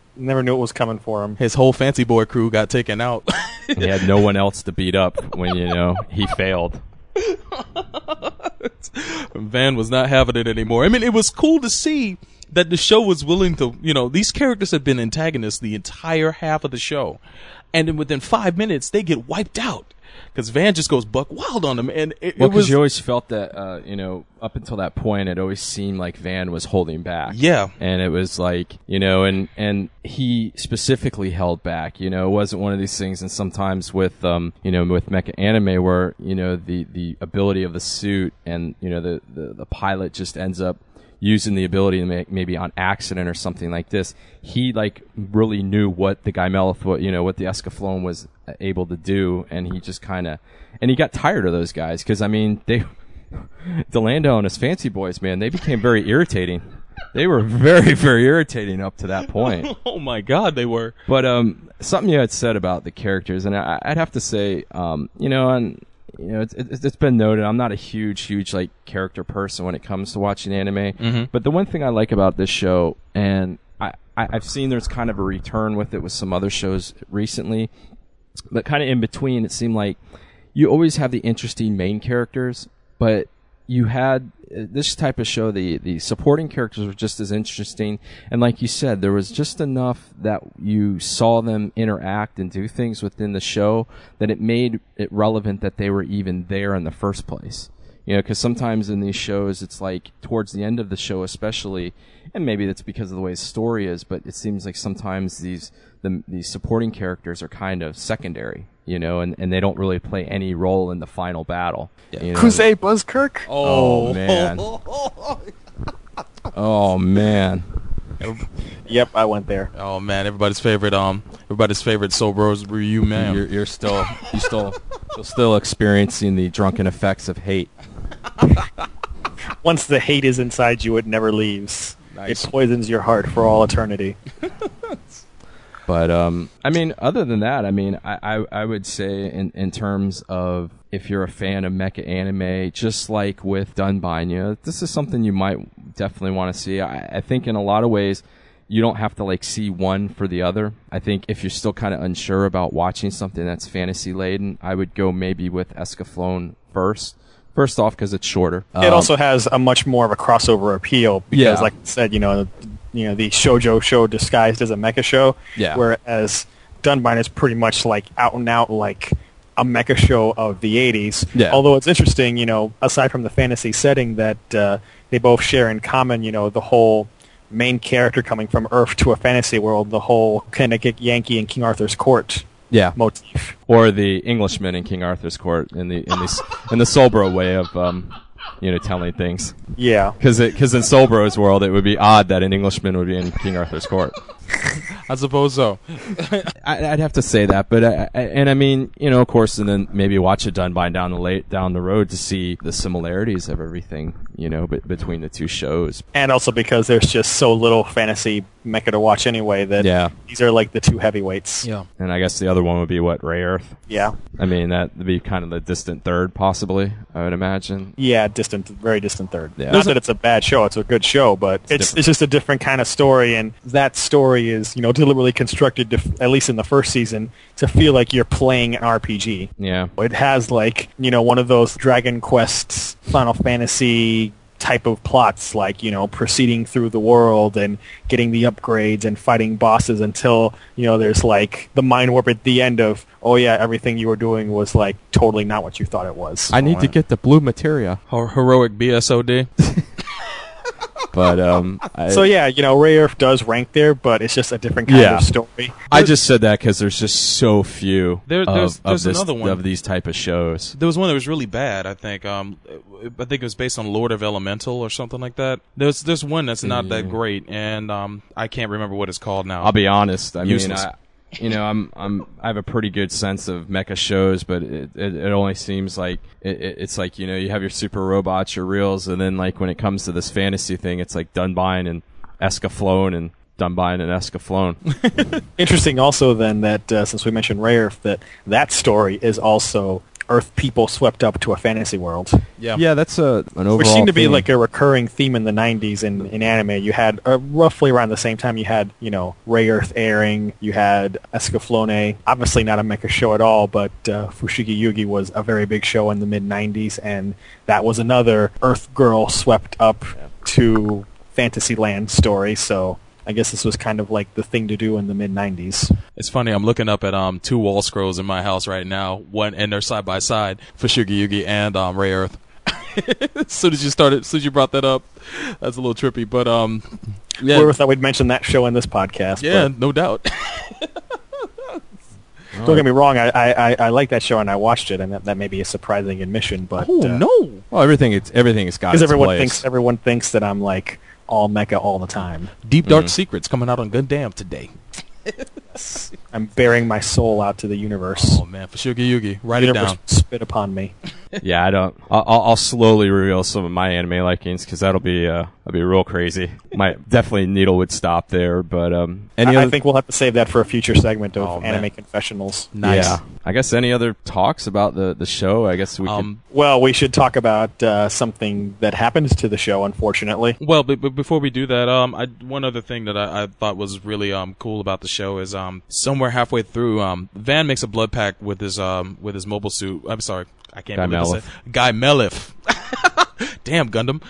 was coming for him. His whole fancy boy crew got taken out. He had no one else to beat up when, you know, he failed. Van was not having it anymore. I mean, it was cool to see that the show was willing to, you know, these characters have been antagonists the entire half of the show, and then within 5 minutes they get wiped out because Van just goes buck wild on them. And it was, because you always felt that, you know, up until that point, it always seemed like Van was holding back. Yeah. And it was like, you know, and he specifically held back, you know, it wasn't one of these things. And sometimes with, you know, with mecha anime where, you know, the ability of the suit and, you know, the pilot just ends up using the ability to make, maybe on accident or something like this. He like really knew what the Guymelef, you know, what the Escaflowne was able to do, and he just kind of, and he got tired of those guys, because I mean, Dilandau and his fancy boys, man, they became very irritating. They were very, very irritating up to that point. Oh my God, they were. But something you had said about the characters, and I'd have to say, you know, and you know, it's been noted, I'm not a huge like character person when it comes to watching anime. Mm-hmm. But the one thing I like about this show, and I've seen there's kind of a return with it with some other shows recently, but kind of in between, it seemed like you always have the interesting main characters, but you had this type of show, the supporting characters were just as interesting. And like you said, there was just enough that you saw them interact and do things within the show that it made it relevant that they were even there in the first place. You know, because sometimes in these shows, it's like towards the end of the show especially, and maybe that's because of the way the story is, but it seems like sometimes these supporting characters are kind of secondary, you know, and they don't really play any role in the final battle. Yeah. You know? Jose Buzzkirk? Oh, man. Oh, man. Yep, I went there. Oh, man, everybody's favorite Soul Bros were you, man. You're still experiencing the drunken effects of hate. Once the hate is inside you, it never leaves. Nice. It poisons your heart for all eternity. But I mean, other than that, I mean, I would say in terms of if you're a fan of mecha anime, just like with Dunbine, you know, this is something you might definitely want to see. I think in a lot of ways, you don't have to like see one for the other. I think if you're still kind of unsure about watching something that's fantasy laden, I would go maybe with Escaflowne first. First off, because it's shorter. It also has a much more of a crossover appeal because, yeah. Like I said, you know the shoujo show disguised as a mecha show, yeah. Whereas Dunbine is pretty much like out and out like a mecha show of the 80s. Yeah. Although it's interesting, you know, aside from the fantasy setting that they both share in common, you know, the whole main character coming from Earth to a fantasy world, the whole Connecticut Yankee and King Arthur's Court. Yeah, motif. Or the Englishman in King Arthur's Court in the Soul Bro way of you know, telling things. Yeah. Because in Soul Bro's world, it would be odd that an Englishman would be in King Arthur's Court. I suppose so. I'd have to say that, but I mean, you know, of course, and then maybe watch a Dunbine down the road to see the similarities of everything, you know, between the two shows. And also because there's just so little fantasy mecha to watch anyway that these are like the two heavyweights. Yeah. And I guess the other one would be what, Ray Earth? Yeah. I mean, that would be kind of the distant third, possibly, I would imagine. Yeah, very distant third. Yeah. Not that it's a bad show, it's a good show, but it's just a different kind of story, and that story is, you know, deliberately constructed to, at least in the first season, to feel like you're playing an RPG. Yeah. It has like, you know, one of those Dragon Quest, Final Fantasy type of plots, like, you know, proceeding through the world and getting the upgrades and fighting bosses until, you know, there's like the mind warp at the end of, oh yeah, everything you were doing was like totally not what you thought it was. I need to get the blue materia or heroic BSOD. But so yeah, you know, Ray Earth does rank there, but it's just a different kind of story. I just said that because there's just so few of these type of shows. There was one that was really bad, I think. I think it was based on Lord of Elemental or something like that. There's one that's not that great, and I can't remember what it's called now. I'll be honest. I mean, you know, I have a pretty good sense of mecha shows, but it only seems like it's like, you know, you have your super robots, your reels, and then like when it comes to this fantasy thing, it's like Dunbine and Escaflowne. Interesting, also then that since we mentioned Ray Earth, that story is also Earth people swept up to a fantasy world. Yeah, yeah, that's an overall. Which seemed to be like a recurring theme in the '90s in anime. You had roughly around the same time you had, you know, Ray Earth airing. You had Escaflowne, obviously not a mecha show at all, but Fushigi Yugi was a very big show in the mid '90s, and that was another Earth girl swept up to fantasy land story. So I guess this was kind of like the thing to do in the mid '90s. It's funny. I'm looking up at two wall scrolls in my house right now. One, and they're side by side for Fushigi Yugi and Ray Earth. As soon as you brought that up, that's a little trippy. But yeah, we thought we'd mention that show in this podcast. Yeah, no doubt. Don't get me wrong. I like that show and I watched it, and that may be a surprising admission. But no, well, everything's got its place. Because everyone thinks that I'm like all mecha all the time. Deep Dark Secrets coming out on Gundam today. Yes. I'm bearing my soul out to the universe. Oh man, Fushigi Yugi, write it down. Spit upon me. Yeah, I don't. I'll slowly reveal some of my anime likings because that'll be real crazy. Definitely needle would stop there, but I think we'll have to save that for a future segment of anime confessionals. Nice. Yeah. I guess any other talks about the show? I guess we could. Well, we should talk about something that happens to the show, unfortunately. Well, but before we do that, one other thing that I thought was really cool about the show is somewhere halfway through, Van makes a blood pact with his mobile suit. I'm sorry. I can't remember. Guymelef. Damn Gundam.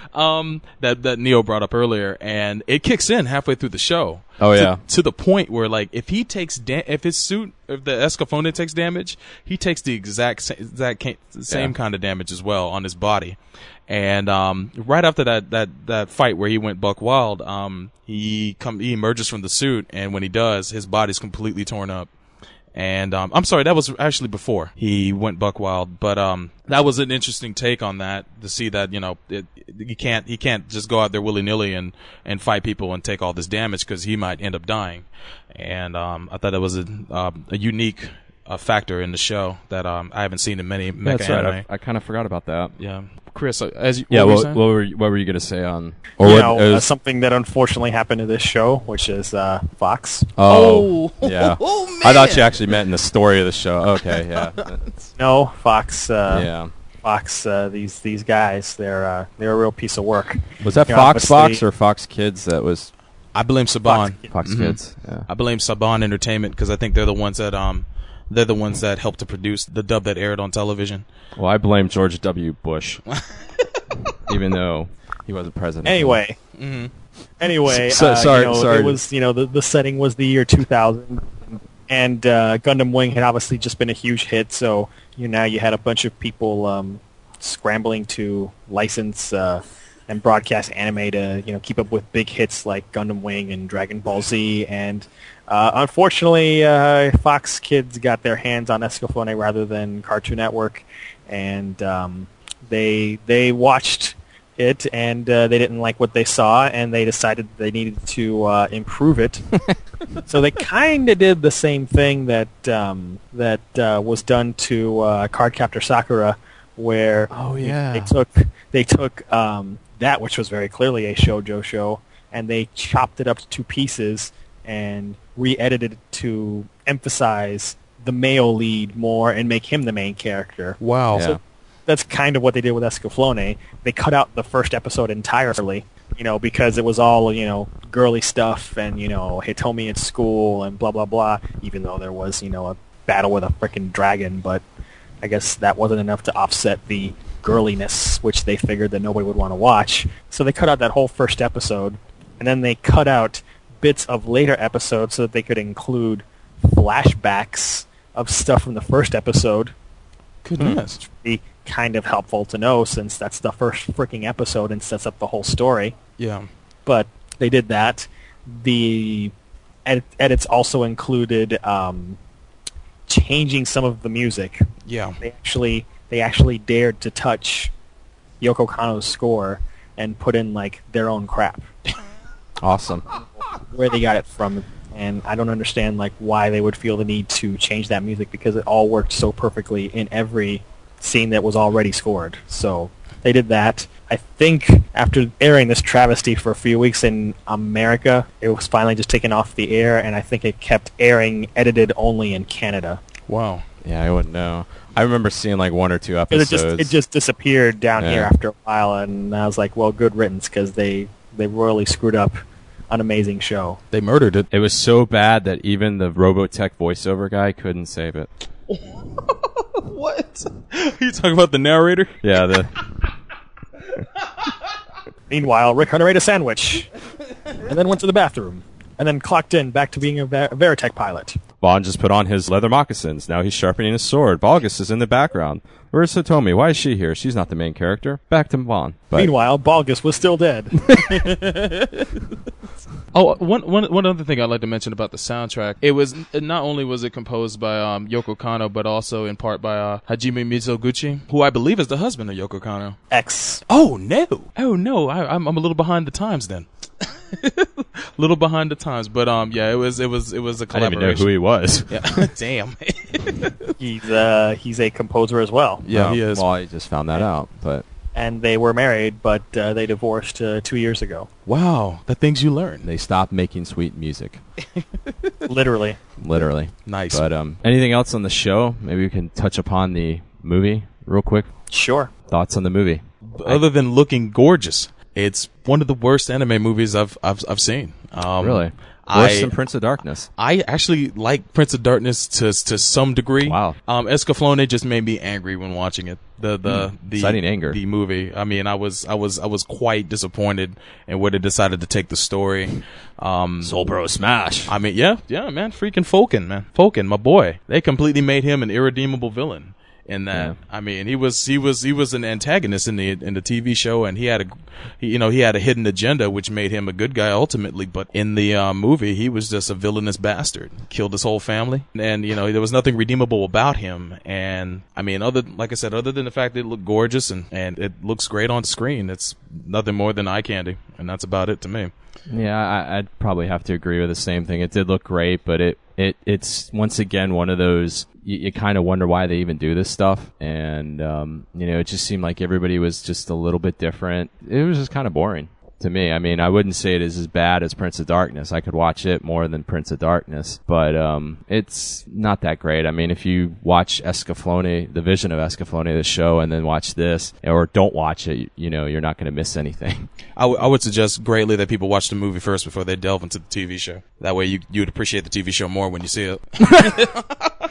That Neo brought up earlier, and it kicks in halfway through the show. Oh yeah. To the point where, like, if the Escaflowne takes damage, he takes the exact same kind of damage as well on his body. And right after that fight where he went buck wild, he emerges from the suit, and when he does, his body's completely torn up. And I'm sorry, that was actually before he went buck wild, but that was an interesting take on that, to see that, you know, he can't just go out there willy-nilly and fight people and take all this damage, because he might end up dying. And I thought that was a unique factor in the show that I haven't seen in many mecha anime. Right. I kind of forgot about that. Yeah. Chris, what were you going to say on... something that unfortunately happened to this show, which is Fox. Oh, yeah. Oh, man. I thought you actually meant in the story of the show. Okay, yeah. No, Fox. Fox. These guys, they're a real piece of work. Was that Fox or Fox Kids that was? I blame Saban. Fox Kids. Yeah. I blame Saban Entertainment, because I think they're the ones that that helped to produce the dub that aired on television. Well, I blame George W. Bush, even though he wasn't president. Anyway, sorry. It was, the setting was the year 2000, and Gundam Wing had obviously just been a huge hit. So now you had a bunch of people scrambling to license and broadcast anime to keep up with big hits like Gundam Wing and Dragon Ball Z and. Unfortunately, Fox Kids got their hands on Escaflowne rather than Cartoon Network, and they watched it, and they didn't like what they saw, and they decided they needed to improve it. So they kind of did the same thing that was done to Cardcaptor Sakura, where they took that, which was very clearly a shoujo show, and they chopped it up to two pieces and re-edited it to emphasize the male lead more and make him the main character. Wow. Yeah. So that's kind of what they did with Escaflowne. They cut out the first episode entirely, because it was all, girly stuff and, Hitomi at school and blah, blah, blah, even though there was, a battle with a freaking dragon. But I guess that wasn't enough to offset the girliness, which they figured that nobody would want to watch. So they cut out that whole first episode, and then they cut out bits of later episodes so that they could include flashbacks of stuff from the first episode. Goodness. Which would be kind of helpful to know, since that's the first freaking episode and sets up the whole story. Yeah. But they did that. The edits also included changing some of the music. Yeah. They actually dared to touch Yoko Kanno's score and put in their own crap. Awesome. Where they got it from, and I don't understand why they would feel the need to change that music, because it all worked so perfectly in every scene that was already scored. So they did that. I think after airing this travesty for a few weeks in America, it was finally just taken off the air, and I think it kept airing edited only in Canada. Wow. Yeah, I wouldn't know. I remember seeing one or two episodes. It just disappeared down here after a while, and I was like, well, good riddance, because they royally screwed up an amazing show. They murdered it. It was so bad that even the Robotech voiceover guy couldn't save it. What? Are you talking about the narrator? Yeah. Meanwhile, Rick Hunter ate a sandwich, and then went to the bathroom, and then clocked in back to being a Veritech pilot. Vaughn just put on his leather moccasins. Now he's sharpening his sword. Balgus is in the background. Where's Hitomi? Why is she here? She's not the main character. Back to Vaughn. Meanwhile, Balgus was still dead. Oh, one other thing I'd like to mention about the soundtrack. It was, not only was it composed by Yoko Kanno, but also in part by Hajime Mizoguchi, who I believe is the husband of Yoko Kanno. Ex. Oh, no. I'm a little behind the times then. Little behind the times, but yeah, it was a collaboration. I didn't even know who he was. Yeah. Damn. He's a composer as well. Yeah, he is. Well, I just found that out, but. And they were married, but they divorced 2 years ago. Wow, the things you learn. They stopped making sweet music. Literally. Nice. But anything else on the show? Maybe we can touch upon the movie real quick. Sure. Thoughts on the movie? Other than looking gorgeous, it's one of the worst anime movies I've seen. Really? Worse than Prince of Darkness. I actually like Prince of Darkness to some degree. Wow. Escaflowne just made me angry when watching it. The movie. I mean, I was quite disappointed in where they decided to take the story. Soul Bro Smash. I mean, yeah, man, freaking Falcon, my boy. They completely made him an irredeemable villain. In that, yeah. I mean, he was an antagonist in the TV show, and he had a hidden agenda, which made him a good guy ultimately. But in the movie, he was just a villainous bastard, killed his whole family, and there was nothing redeemable about him. And I mean, other than the fact that it looked gorgeous and it looks great on screen, it's nothing more than eye candy, and that's about it to me. Yeah, I'd probably have to agree with the same thing. It did look great, but it's once again one of those. You kind of wonder why they even do this stuff. And, it just seemed like everybody was just a little bit different. It was just kind of boring to me. I mean, I wouldn't say it is as bad as Prince of Darkness. I could watch it more than Prince of Darkness. But it's not that great. I mean, if you watch Escaflowne, the Vision of Escaflowne, the show, and then watch this, or don't watch it, you're not going to miss anything. I would suggest greatly that people watch the movie first before they delve into the TV show. That way you'd appreciate the TV show more when you see it.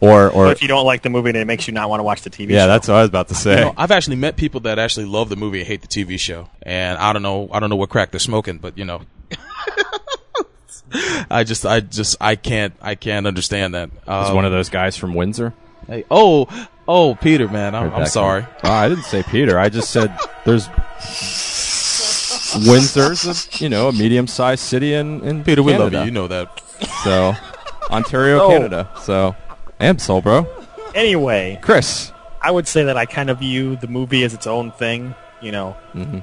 Or if you don't like the movie, then it makes you not want to watch the TV show. Yeah, that's what I was about to say. I've actually met people that actually love the movie and hate the TV show. And I don't know what crack they're smoking, but I can't understand that. Is one of those guys from Windsor? Hey, oh, Peter, man, I'm sorry. Oh, I didn't say Peter. I just said there's Windsor's, a medium-sized city in Peter, Canada. We love you. You know that. So, Ontario, Canada. So. I am Soul Bro. Anyway. Chris. I would say that I kind of view the movie as its own thing, Mm-hmm.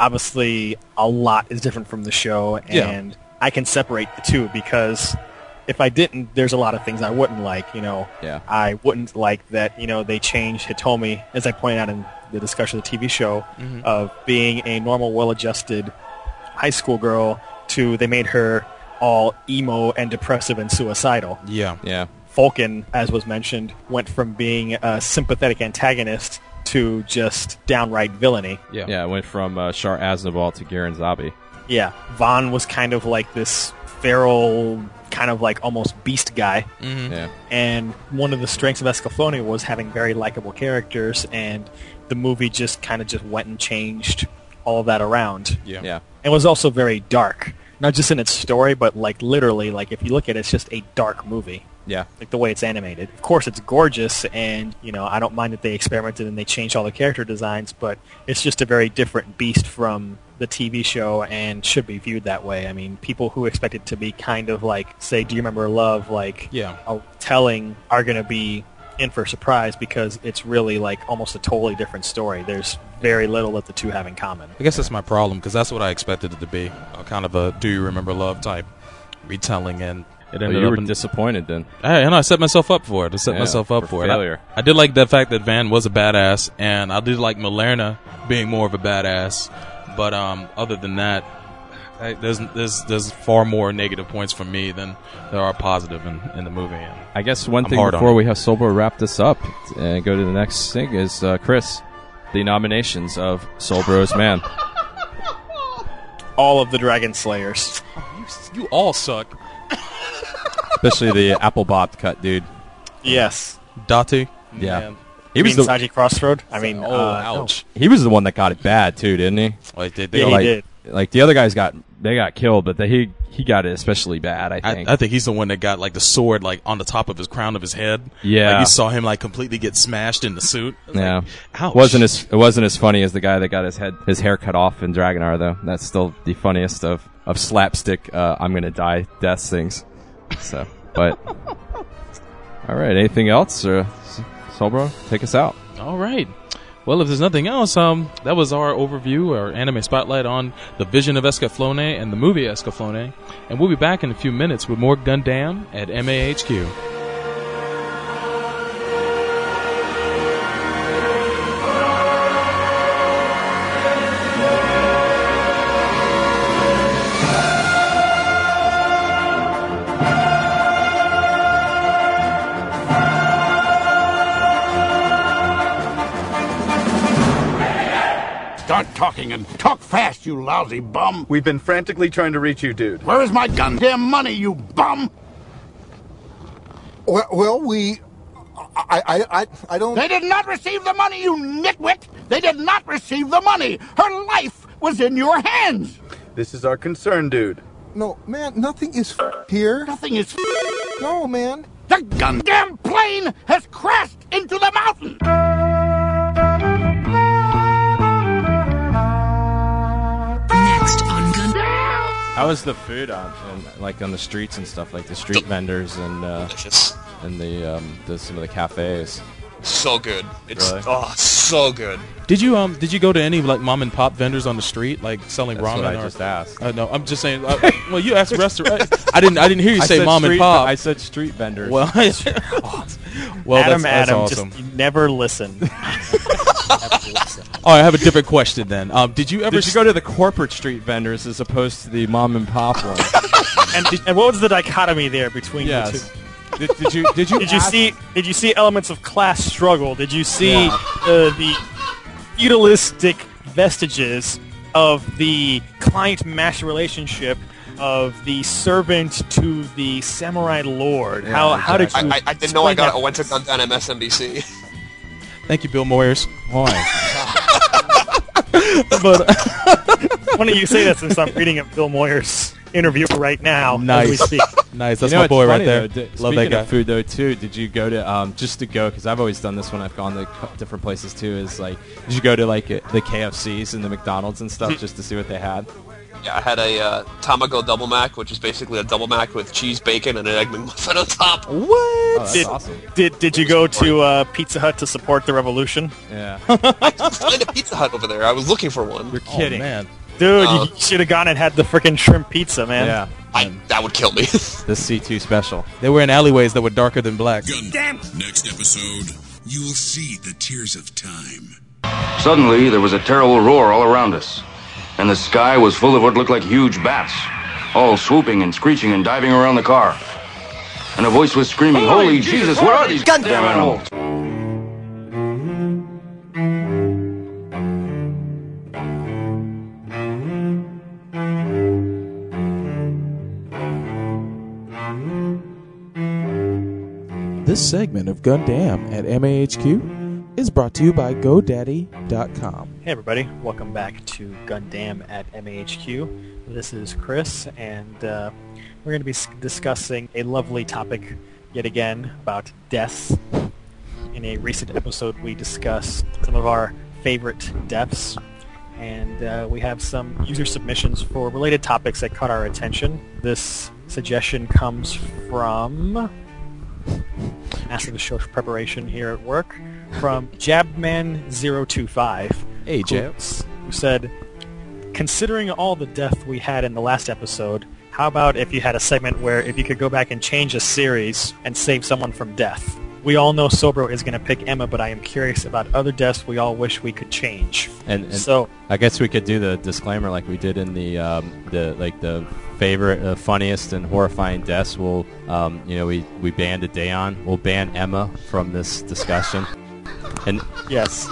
Obviously, a lot is different from the show, and I can separate the two because if I didn't, there's a lot of things I wouldn't like, Yeah. I wouldn't like that, they changed Hitomi, as I pointed out in the discussion of the TV show, mm-hmm. of being a normal, well-adjusted high school girl to they made her all emo and depressive and suicidal. Yeah, yeah. Falcon, as was mentioned, went from being a sympathetic antagonist to just downright villainy. Yeah, it went from Char Aznable to Garen Zabi. Yeah, Vaughn was kind of like this feral, kind of like almost beast guy. Mm-hmm. Yeah. And one of the strengths of Escaflowne was having very likable characters, and the movie just kind of went and changed all of that around. Yeah. It was also very dark. Not just in its story, but literally, if you look at it, it's just a dark movie. Yeah. The way it's animated. Of course, it's gorgeous, and, I don't mind that they experimented and they changed all the character designs, but it's just a very different beast from the TV show and should be viewed that way. I mean, people who expect it to be kind of say, Do You Remember Love? Telling are going to be in for a surprise because it's really almost a totally different story. There's very little that the two have in common. I guess that's my problem because that's what I expected it to be, kind of a Do You Remember Love type retelling, and it ended up disappointed then. And I set myself up for it. Failure. I did like the fact that Van was a badass, and I did like Malerna being more of a badass, but other than that, there's far more negative points for me than there are positive in the movie. And I guess one thing before we have Soulbro wrap this up and go to the next thing is, Chris, the nominations of Soulbro's Man. All of the Dragon Slayers. You all suck. Especially the Apple Bob cut, dude. Yes. Datu. Yeah. Man. He was the Crossroad. I mean, ouch. No. He was the one that got it bad too, didn't he? He did. The other guys got killed, but he got it especially bad, I think. I think he's the one that got the sword on the top of his crown of his head. Yeah. You saw him completely get smashed in the suit. Yeah. Ouch. It wasn't as funny as the guy that got his hair cut off in Dragonar though. That's still the funniest of slapstick I'm gonna die death things. So, but all right, anything else? Soul Bro, take us out. All right. Well, if there's nothing else, that was our overview, our anime spotlight on the vision of Escaflowne and the movie Escaflowne. And we'll be back in a few minutes with more Gundam at MAHQ. And talk fast, you lousy bum. We've been frantically trying to reach you, dude. Where is my Gundam money, you bum? Well, I don't... They did not receive the money, you nitwit! They did not receive the money! Her life was in your hands! This is our concern, dude. No, man, nothing is here. Nothing is No, man. The Gundam plane has crashed into the mountain! How is the food on the streets and stuff, like the street vendors and some of the cafes? So good. It's really? Oh, so good. Did you go to any like mom and pop vendors on the street, like selling That's ramen? What I or, just asked. No, I'm just saying. Well, you asked restaurant. I didn't hear you say mom and pop. I said street vendors. Well, Adam, that's awesome. Just never listen. Oh, I have a different question then. Did you go to the corporate street vendors as opposed to the mom and pop ones? and what was the dichotomy there between the two? Did you see elements of class struggle? Did you see the feudalistic vestiges of the client-master relationship of the servant to the samurai lord? Yeah, how did you? I didn't know I got. I went to Gundam MSNBC. Thank you, Bill Moyers. Why don't you say that since I'm reading a Bill Moyers interview right now? Nice, as we speak. Nice. That's my boy right there. Love that guy. Speaking of food though, too, did you go to because I've always done this when I've gone to different places too? Is like, did you go to like the KFCs and the McDonald's and stuff just to see what they had? Yeah, I had a Tamago Double Mac, which is basically a Double Mac with cheese, bacon, and an Egg McMuffin on top. What? Oh, that's awesome. Did you go to Pizza Hut to support the revolution? Yeah. I just played a Pizza Hut over there. I was looking for one. You're kidding. Oh, man. Dude, you should have gone and had the freaking shrimp pizza, man. Yeah. That would kill me. The C2 special. They were in alleyways that were darker than black. Gundam. Next episode, you'll see the tears of time. Suddenly, there was a terrible roar all around us. And the sky was full of what looked like huge bats, all swooping and screeching and diving around the car. And a voice was screaming, Holy Jesus, where are these goddamn animals? This segment of Gundam at MAHQ is brought to you by GoDaddy.com. Hey everybody, welcome back to Gundam at MAHQ. This is Chris, and we're going to be discussing a lovely topic yet again about deaths. In a recent episode we discussed some of our favorite deaths, and we have some user submissions for related topics that caught our attention. This suggestion comes from Master of the Show Preparation here at work, from Jabman025. Hey, Jabs. Who said, considering all the death we had in the last episode, how about if you had a segment where if you could go back and change a series and save someone from death? We all know Sobro is going to pick Emma, but I am curious about other deaths we all wish we could change. And so I guess we could do the disclaimer like we did in the favorite, funniest, and horrifying deaths. We'll, we banned a Dayon. We'll ban Emma from this discussion. And yes,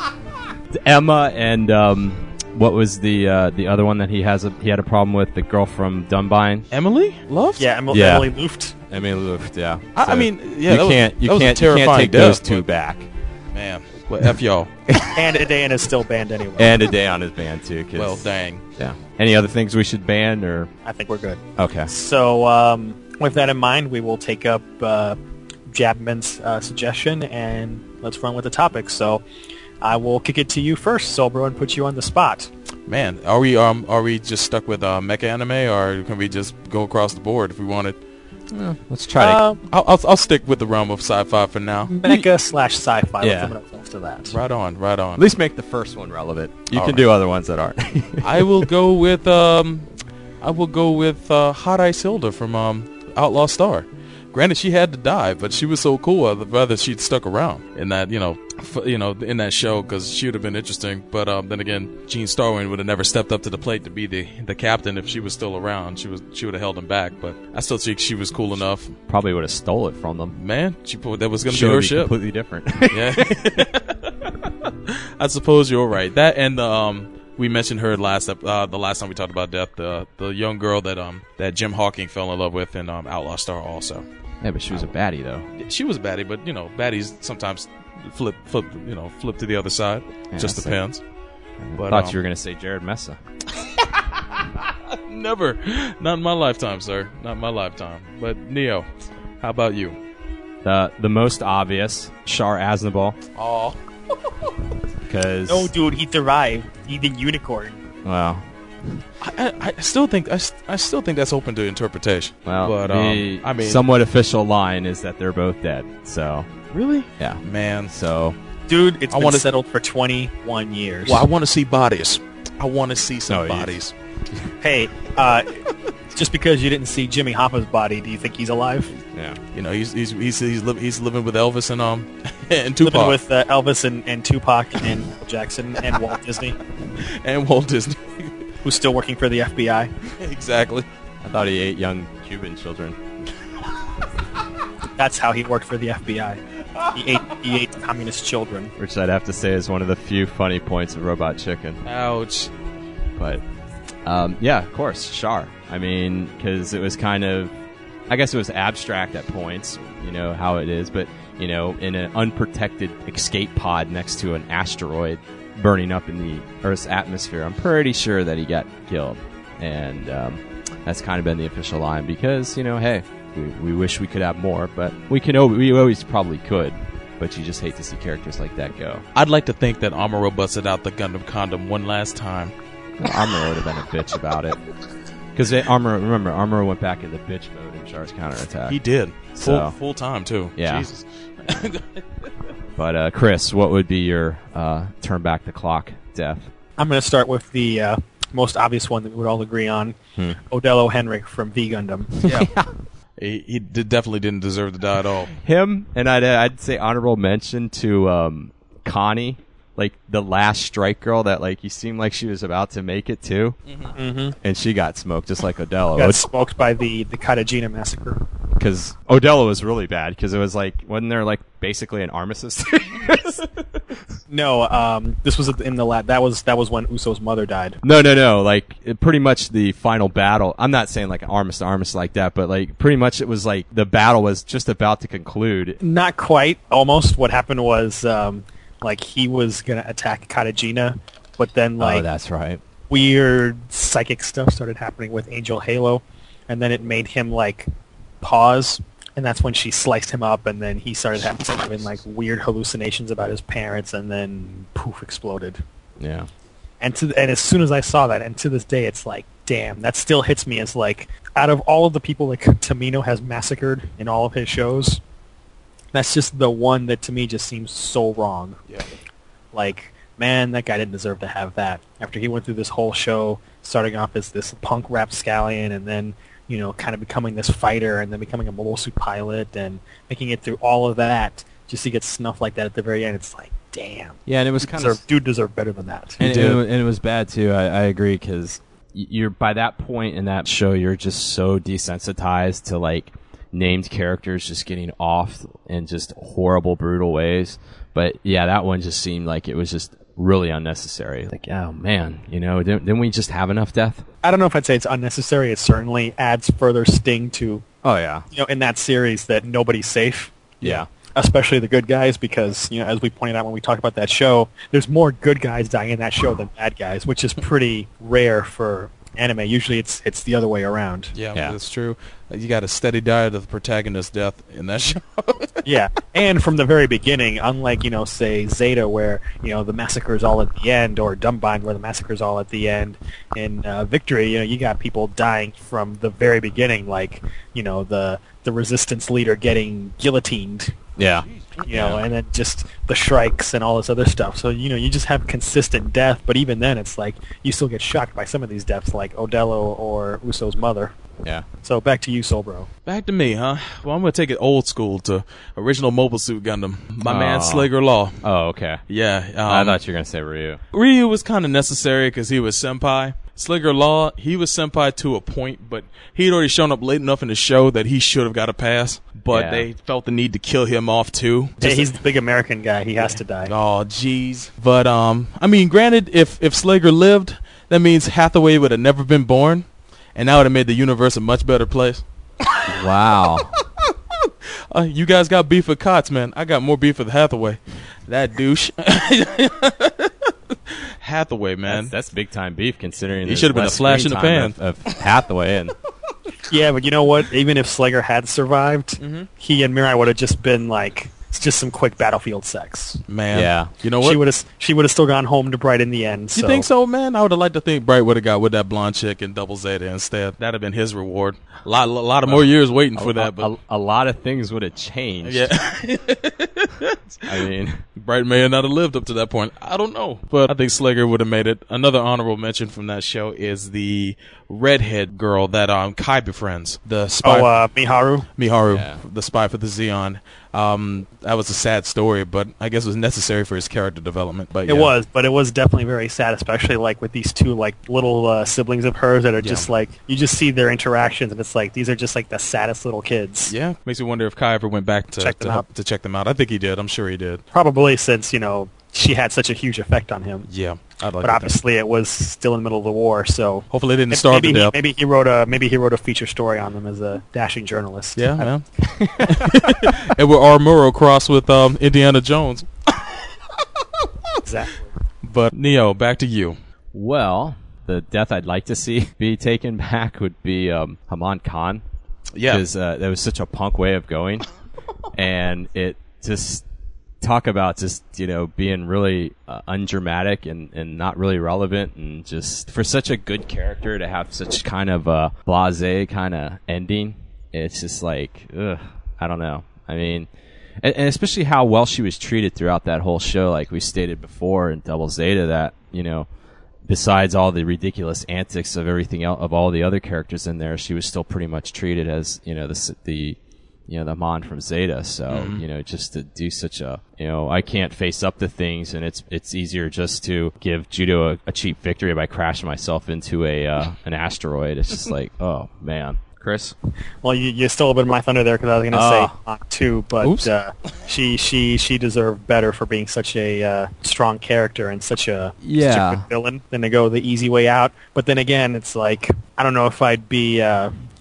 Emma and what was the other one that he had a problem with? The girl from Dunbine, Emily Luft. Yeah, Emily Luft. Emily Luft. Yeah. So I mean, yeah. You can't take those two back. Man, well, F y'all. And Adayan is still banned anyway. And Adayan is banned too. Cause, well, dang. Yeah. Any other things we should ban or? I think we're good. Okay. So with that in mind, we will take up Jabman's suggestion and let's run with the topic. So I will kick it to you first, Sobro, and put you on the spot. Man, are we just stuck with mecha anime, or can we just go across the board if we wanted? Let's try. I'll stick with the realm of sci-fi for now. Mecha /sci-fi. Yeah. after that. Right on, right on. At least make the first one relevant. You can do other ones that aren't. I will go with Hot Ice Hilda from Outlaw Star. Granted, she had to die, but she was so cool. I'd rather she'd stuck around in that, in that show, because she would have been interesting. But then again, Jean Starwin would have never stepped up to the plate to be the captain if she was still around. She would have held him back. But I still think she was cool enough. Probably would have stole it from them. Man, that was going to be her ship. Completely different. Yeah. I suppose you're right. That and the. We mentioned her the last time we talked about Death, the young girl that Jim Hawking fell in love with in Outlaw Star also. Yeah, but she was a baddie though. She was a baddie, but baddies sometimes flip to the other side. Yeah, just depends. But, I thought you were gonna say Jared Mesa. Never, not in my lifetime, sir. Not in my lifetime. But Neo, how about you? The most obvious, Char Aznable. Oh. No, dude, he thrived. He's a unicorn. Wow. I still think that's open to interpretation. Well, but the somewhat official line is that they're both dead. So really, yeah, man. So, dude, it's been settled for 21 years. Well, I want to see bodies. I want to see some bodies. Hey, just because you didn't see Jimmy Hoffa's body, do you think he's alive? Yeah, he's living with Elvis and and Tupac. Living with Elvis and Tupac and Jackson and Walt Disney, who's still working for the FBI. Exactly. I thought he ate young Cuban children. That's how he worked for the FBI. He ate communist children, which I'd have to say is one of the few funny points of Robot Chicken. Ouch. But. Yeah, of course, Char. I mean, because it was kind of, I guess it was abstract at points, how it is, but, in an unprotected escape pod next to an asteroid burning up in the Earth's atmosphere, I'm pretty sure that he got killed. And that's kind of been the official line because, hey, we wish we could have more, but we always probably could. But you just hate to see characters like that go. I'd like to think that Amuro busted out the Gundam condom one last time. Amuro would have been a bitch about it. Because Amuro went back into bitch mode in Char's counterattack. He did. Full time, too. Yeah. Jesus. But, Chris, what would be your turn back the clock death? I'm going to start with the most obvious one that we would all agree on. Odelo Henrik from V Gundam. Yeah. He definitely didn't deserve to die at all. Him, and I'd say honorable mention to Connie. Like the last strike girl that you seemed like she was about to make it too, and she got smoked just like Odelo. Got smoked by the Katagina massacre. Because Odelo was really bad because it was wasn't there basically an armistice? No, this was in the lab. That was when Uso's mother died. No. Pretty much the final battle. I'm not saying an armistice, like that, but pretty much it was the battle was just about to conclude. Not quite. Almost. What happened was. He was going to attack Katagina, but then, oh, that's right. Weird psychic stuff started happening with Angel Halo, and then it made him, pause, and that's when she sliced him up, and then he started having, weird hallucinations about his parents, and then, poof, exploded. Yeah. And as soon as I saw that, and to this day, it's damn, that still hits me as, out of all of the people that Tomino has massacred in all of his shows... That's just the one that, to me, just seems so wrong. Yeah. Man, that guy didn't deserve to have that. After he went through this whole show, starting off as this punk rapscallion, and then, kind of becoming this fighter, and then becoming a mobile suit pilot, and making it through all of that, just to get snuffed like that at the very end, it's damn. Yeah, and it was dude deserved better than that. And it was bad, too. I agree, because you're by that point in that show, you're just so desensitized to, named characters just getting off in just horrible, brutal ways. But yeah, that one just seemed like it was just really unnecessary. Oh man, didn't we just have enough death? I don't know if I'd say it's unnecessary. It certainly adds further sting to, oh yeah, in that series that nobody's safe. Yeah. Especially the good guys, because, as we pointed out when we talked about that show, there's more good guys dying in that show than bad guys, which is pretty rare for anime. Usually it's the other way around. Yeah, that's true. You got a steady diet of the protagonist's death in that show. Yeah, and from the very beginning, unlike, say, Zeta, where, the massacre's all at the end, or Dunbine, where the massacre's all at the end, in Victory, you got people dying from the very beginning, the resistance leader getting guillotined. Yeah. You know, and then just the shrikes and all this other stuff. So, you know, you just have consistent death, but even then it's like you still get shocked by some of these deaths, like Odelo or Uso's mother. Yeah. So back to you, Solbro. Back to me, huh? Well, I'm going to take it old school to original Mobile Suit Gundam. My man Slager Law. Oh, okay. Yeah. I thought you were going to say Ryu. Ryu was kind of necessary because he was senpai. Slager Law, he was senpai to a point, but he had already shown up late enough in the show that he should have got a pass. But they felt the need to kill him off, too. Yeah, he's the big American guy. He has to die. Oh, jeez. But, I mean, granted, if Slager lived, that means Hathaway would have never been born. And that would have made the universe a much better place. Wow. You guys got beef with Cots, man. I got more beef with Hathaway. That douche. Hathaway, man. That's big-time beef, considering he should have been a flash in the pan of Hathaway. And yeah, but you know what? Even if Slager had survived, he and Mirai would have just been like... It's just some quick battlefield sex, man. Yeah, you know what? She would have still gone home to Bright in the end. You think so, man? I would have liked to think Bright would have got with that blonde chick and Double Zeta instead. That'd have been his reward. A lot of more years waiting for that, but a lot of things would have changed. Yeah. I mean, Bright may not have lived up to that point. I don't know, but I think Slager would have made it. Another honorable mention from that show is the redhead girl that Kai befriends. The spy. Oh, Miharu. Miharu, yeah. The spy for the Zeon. That was a sad story, but I guess it was necessary for his character development. But it was definitely very sad, especially like with these two like little siblings of hers that are just like you just see their interactions, and it's like these are just like the saddest little kids. Yeah, makes me wonder if Kai ever went back to check them out. I think he did. I'm sure he did. Probably, since you know she had such a huge effect on him. Yeah. But obviously, it was still in the middle of the war, so hopefully they didn't starve to death. Maybe he wrote a feature story on them as a dashing journalist. Yeah, I know. And we're Amuro cross with Indiana Jones. Exactly. But Neo, back to you. Well, the death I'd like to see be taken back would be Haman Khan. Yeah, because that was such a punk way of going, and it just. Talk about just, you know, being really undramatic and not really relevant, and just for such a good character to have such kind of a blasé kind of ending. It's just like, ugh, I don't know. I mean, and especially how well she was treated throughout that whole show, like we stated before in Double Zeta, that, you know, besides all the ridiculous antics of everything else, of all the other characters in there, she was still pretty much treated as, you know, the Mon from Zeta. So, you know, just to do such a, you know, I can't face up to things, and it's easier just to give Judo a cheap victory by crashing myself into an asteroid. It's just like, oh, man. Chris? Well, you stole a bit of my thunder there, because I was going to say not too, but she deserved better for being such a strong character and such a good villain than to go the easy way out. But then again, it's like, I don't know if I'd be...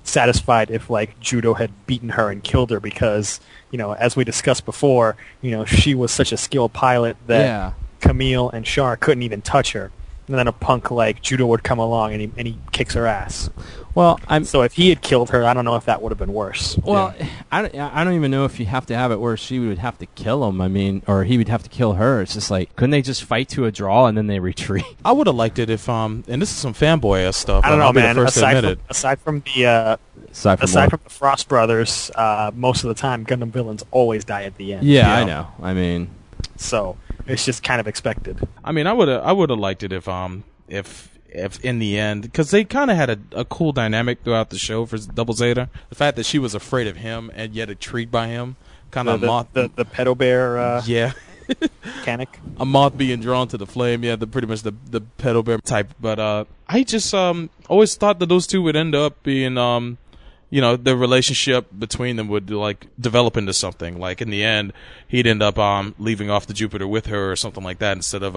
satisfied if like Judo had beaten her and killed her, because, you know, as we discussed before, you know, she was such a skilled pilot that Camille and Char couldn't even touch her, and then a punk like Judo would come along and he kicks her ass. Well, so if he had killed her, I don't know if that would have been worse. Well, yeah. I don't even know if you have to have it where she would have to kill him. I mean, or he would have to kill her. It's just like, couldn't they just fight to a draw and then they retreat? I would have liked it if and this is some fanboy ass stuff. I don't know, man. Aside from the Frost Brothers, most of the time Gundam villains always die at the end. Yeah, you know? I know. I mean, so it's just kind of expected. I mean, I would have liked it if in the end, because they kind of had a cool dynamic throughout the show for Double Zeta. The fact that she was afraid of him and yet intrigued by him, kind of the pedo bear. Mechanic. A moth being drawn to the flame. Yeah, pretty much the pedo bear type. But I just always thought that those two would end up being you know, the relationship between them would like develop into something. Like in the end, he'd end up leaving off to Jupiter with her or something like that, instead of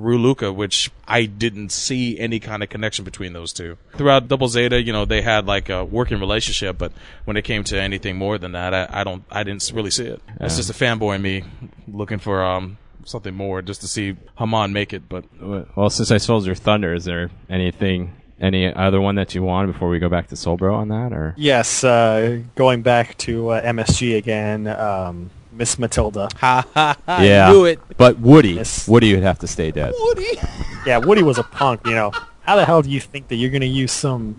Ruluka, which I didn't see any kind of connection between those two. Throughout Double Zeta, you know, they had like a working relationship, but when it came to anything more than that, I didn't really see it. Yeah. It's just a fanboy in me looking for something more, just to see Haman make it. But well, since I stole your thunder, is there anything? Any other one that you want before we go back to Solbro on that? Or yes, going back to MSG again, Miss Matilda. Ha ha ha, yeah. I knew it. But Woody would have to stay dead. Woody? Yeah, Woody was a punk, you know. How the hell do you think that you're going to use some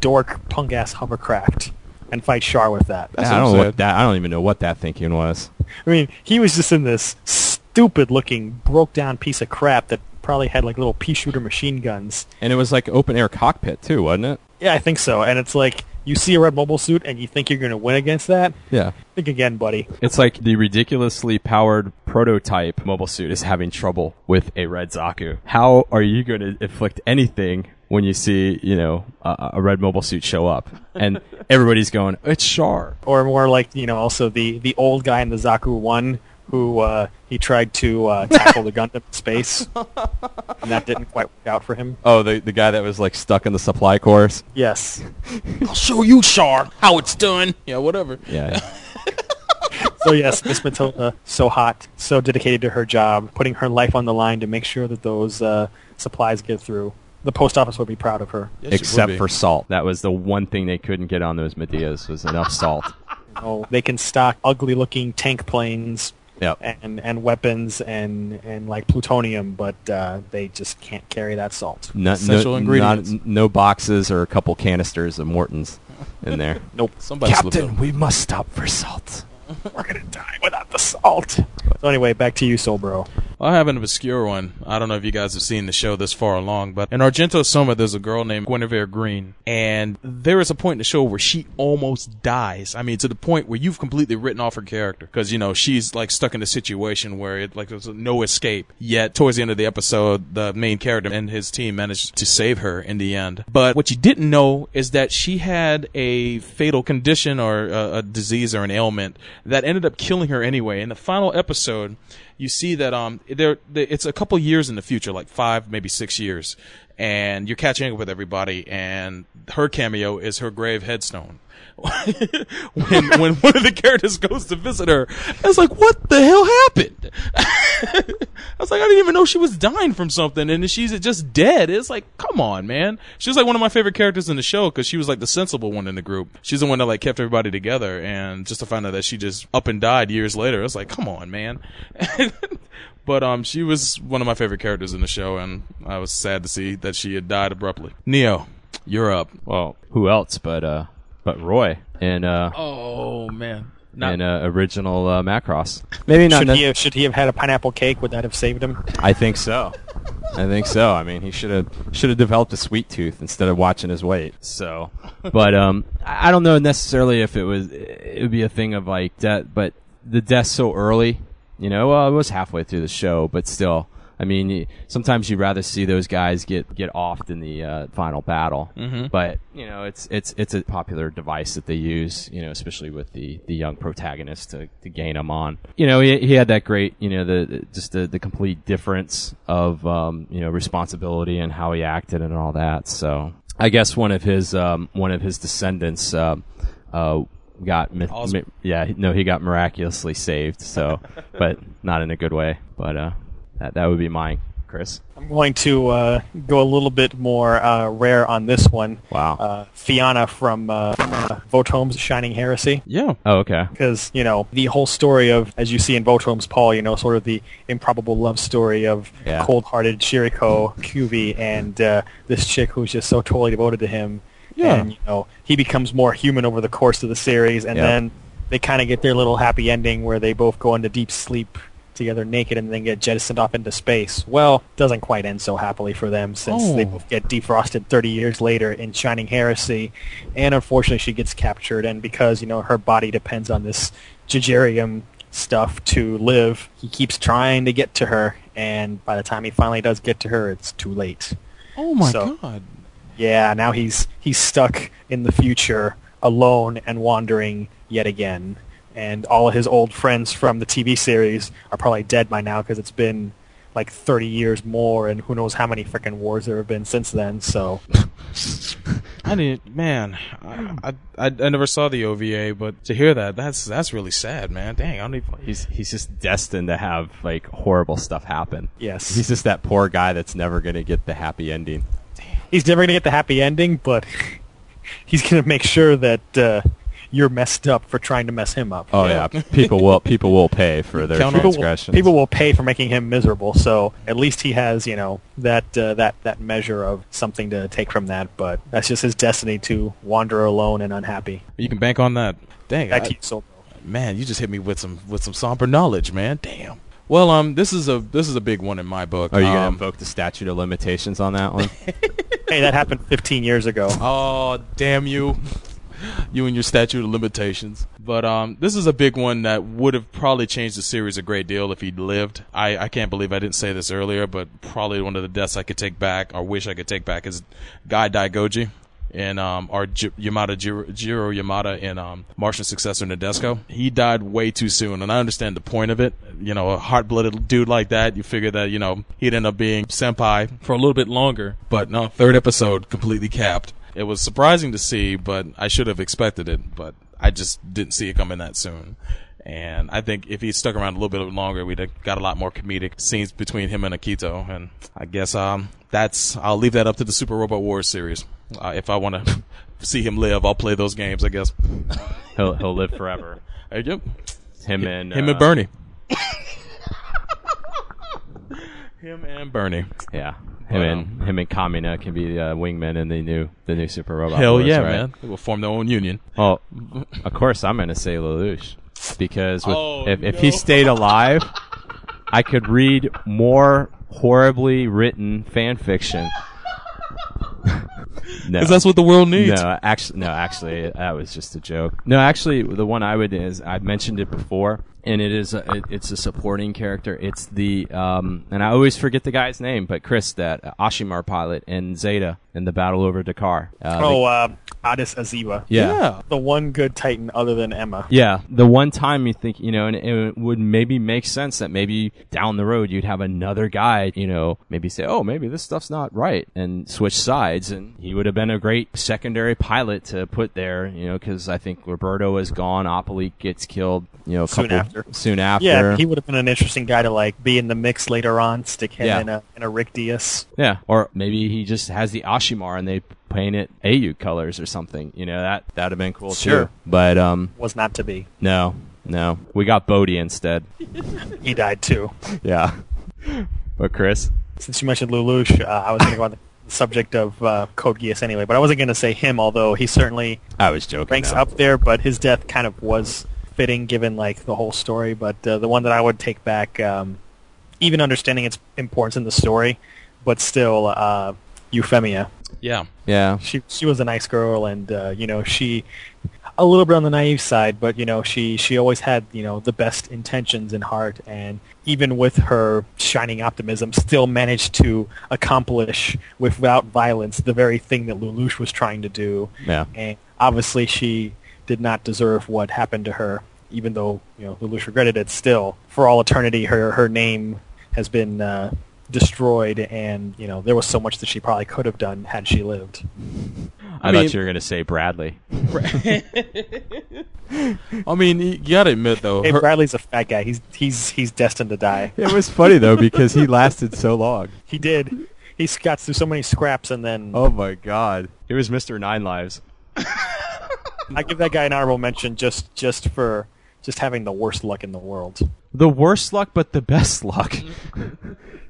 dork punk-ass hovercraft and fight Char with that. I don't even know what that thinking was. I mean, he was just in this stupid-looking, broke-down piece of crap that probably had like little pea shooter machine guns. And it was like open-air cockpit too, wasn't it? Yeah, I think so. And it's like, you see a red mobile suit and you think you're going to win against that? Yeah. Think again, buddy. It's like the ridiculously powered prototype mobile suit is having trouble with a red Zaku. How are you going to inflict anything when you see, you know, a red mobile suit show up? And everybody's going, it's Char. Or more like, you know, also the old guy in the Zaku 1 who he tried to tackle the Gundam in space, and that didn't quite work out for him. Oh, the guy that was like stuck in the supply course? Yes. I'll show you, Char, how it's done. Yeah, whatever. Yeah. So yes, Miss Matilda, so hot, so dedicated to her job, putting her life on the line to make sure that those supplies get through. The post office would be proud of her. Yes, except for salt. That was the one thing they couldn't get on those Medeas, was enough salt. Oh, they can stock ugly-looking tank planes. Yep. And weapons and like plutonium, but they just can't carry that salt. Essential ingredients. No boxes or a couple canisters of Mortons in there. Nope. Captain, we must stop for salt. We're going to die without the salt. So anyway, back to you, Solbro. I have an obscure one. I don't know if you guys have seen the show this far along, but in Argento Soma, there's a girl named Guinevere Green, and there is a point in the show where she almost dies. I mean, to the point where you've completely written off her character, because, you know, she's, like, stuck in a situation where, there's no escape. Yet, towards the end of the episode, the main character and his team managed to save her in the end. But what you didn't know is that she had a fatal condition or a disease or an ailment that ended up killing her anyway. In the final episode, you see that it's a couple years in the future, like 5, maybe 6 years, and you're catching up with everybody, and her cameo is her grave headstone. when one of the characters goes to visit her, I was like, what the hell happened? I was like, I didn't even know she was dying from something, and she's just dead. It's like, come on, man. She was like one of my favorite characters in the show because she was like the sensible one in the group. She's the one that like kept everybody together, and just to find out that she just up and died years later, I was like, come on, man. But she was one of my favorite characters in the show, and I was sad to see that she had died abruptly. Neo, you're up. Well, who else but Roy and original Macross. Maybe not. Should he have had a pineapple cake? Would that have saved him? I think so. I mean, he should have developed a sweet tooth instead of watching his weight. So, but I don't know necessarily if it would be a thing of like death, but the death so early. You know, it was halfway through the show, but still. I mean, sometimes you'd rather see those guys get offed in the final battle. Mm-hmm. But, you know, it's a popular device that they use, you know, especially with the young protagonist to gain him on. You know, he had that great, you know, the complete difference of, you know, responsibility and how he acted and all that. So I guess one of his descendants got awesome. He got miraculously saved, so but not in a good way. But that would be mine, Chris. I'm going to go a little bit more rare on this one. Wow. Fiona from Votome's Shining Heresy. Yeah. Oh, okay. Because, you know, the whole story of, as you see in Votome's Paul, you know, sort of the improbable love story of cold-hearted Shiriko Kyuubi and this chick who's just so totally devoted to him. Yeah. And, you know, he becomes more human over the course of the series, and then they kind of get their little happy ending where they both go into deep sleep together naked and then get jettisoned off into space. Well, doesn't quite end so happily for them, since they both get defrosted 30 years later in Shining Heresy, and unfortunately she gets captured, and because, you know, her body depends on this Jigerium stuff to live, he keeps trying to get to her, and by the time he finally does get to her, it's too late. Oh my God. Yeah, now he's stuck in the future, alone and wandering yet again. And all of his old friends from the TV series are probably dead by now because it's been like 30 years more, and who knows how many freaking wars there have been since then, so... I never saw the OVA, but to hear that's really sad, man. Dang, I don't even... He's just destined to have, like, horrible stuff happen. Yes. He's just that poor guy that's never going to get the happy ending. He's never going to get the happy ending, but he's going to make sure that you're messed up for trying to mess him up. Oh yeah, people will pay for their transgressions. People will pay for making him miserable. So at least he has, you know, that measure of something to take from that. But that's just his destiny to wander alone and unhappy. You can bank on that. Dang, man, you just hit me with some somber knowledge, man. Damn. Well, this is a big one in my book. Are you gonna invoke the statute of limitations on that one? Hey, that happened 15 years ago. Oh, damn you. You and your statute of limitations. But this is a big one that would have probably changed the series a great deal if he'd lived. I can't believe I didn't say this earlier, but probably one of the deaths I could take back, or wish I could take back, is Guy Daigoji. And Jiro Yamada in Martian Successor Nadesco. He died way too soon, and I understand the point of it. You know, a hot-blooded dude like that, you figure that, you know, he'd end up being senpai for a little bit longer. But no, third episode, completely capped. It was surprising to see, but I should have expected it. But I just didn't see it coming that soon. And I think if he stuck around a little bit longer, we'd have got a lot more comedic scenes between him and Akito. And I guess I'll leave that up to the Super Robot Wars series. If I want to see him live, I'll play those games, I guess. He'll live forever. Yep. Him and Bernie. Him and Bernie. Yeah. Him and Kamina can be wingmen in the new Super Robot Wars. Hell yeah, right? Man. They will form their own union. Well, of course I'm going to say Lelouch. Because if he stayed alive, I could read more horribly written fan fiction. No, because that's what the world needs. No, actually, that was just a joke. No, actually, the one I would is I've mentioned it before, and it's a supporting character. It's the and I always forget the guy's name, but Chris, that Ashimar pilot in Zeta in the battle over Dakar. Adis Aziba. Yeah. The one good Titan other than Emma. Yeah. The one time you think, you know, and it would maybe make sense that maybe down the road you'd have another guy, you know, maybe say, oh, maybe this stuff's not right, and switch sides. And he would have been a great secondary pilot to put there, you know, because I think Roberto is gone. Opoli gets killed, you know, soon after. Yeah. He would have been an interesting guy to, like, be in the mix later on, stick him in a Rick Diaz. Yeah. Or maybe he just has the Ashimar and they paint it AU colors or something, you know, that'd have been cool too. But was not to be. No, we got Bodhi instead. He died too. Yeah. But Chris, since you mentioned Lelouch, I was thinking about the subject of Code Geass anyway, but I wasn't going to say him, although he certainly ranks up there. But his death kind of was fitting given like the whole story. But the one that I would take back, even understanding its importance in the story, but still, Euphemia. Yeah. She was a nice girl, and you know, she a little bit on the naive side, but you know, she always had, you know, the best intentions in heart, and even with her shining optimism, still managed to accomplish without violence the very thing that Lelouch was trying to do. Yeah. And obviously, she did not deserve what happened to her, even though, you know, Lelouch regretted it. Still, for all eternity, her name has been destroyed, and you know, there was so much that she probably could have done had she lived. I thought you were gonna say Bradley. I mean, you gotta admit though, hey, Bradley's a fat guy. He's destined to die. It was funny though, because he lasted so long. He did. He got through so many scraps, and then oh my god, it was Mr. Nine Lives. I give that guy an honorable mention just for having the worst luck in the world. The worst luck, but the best luck.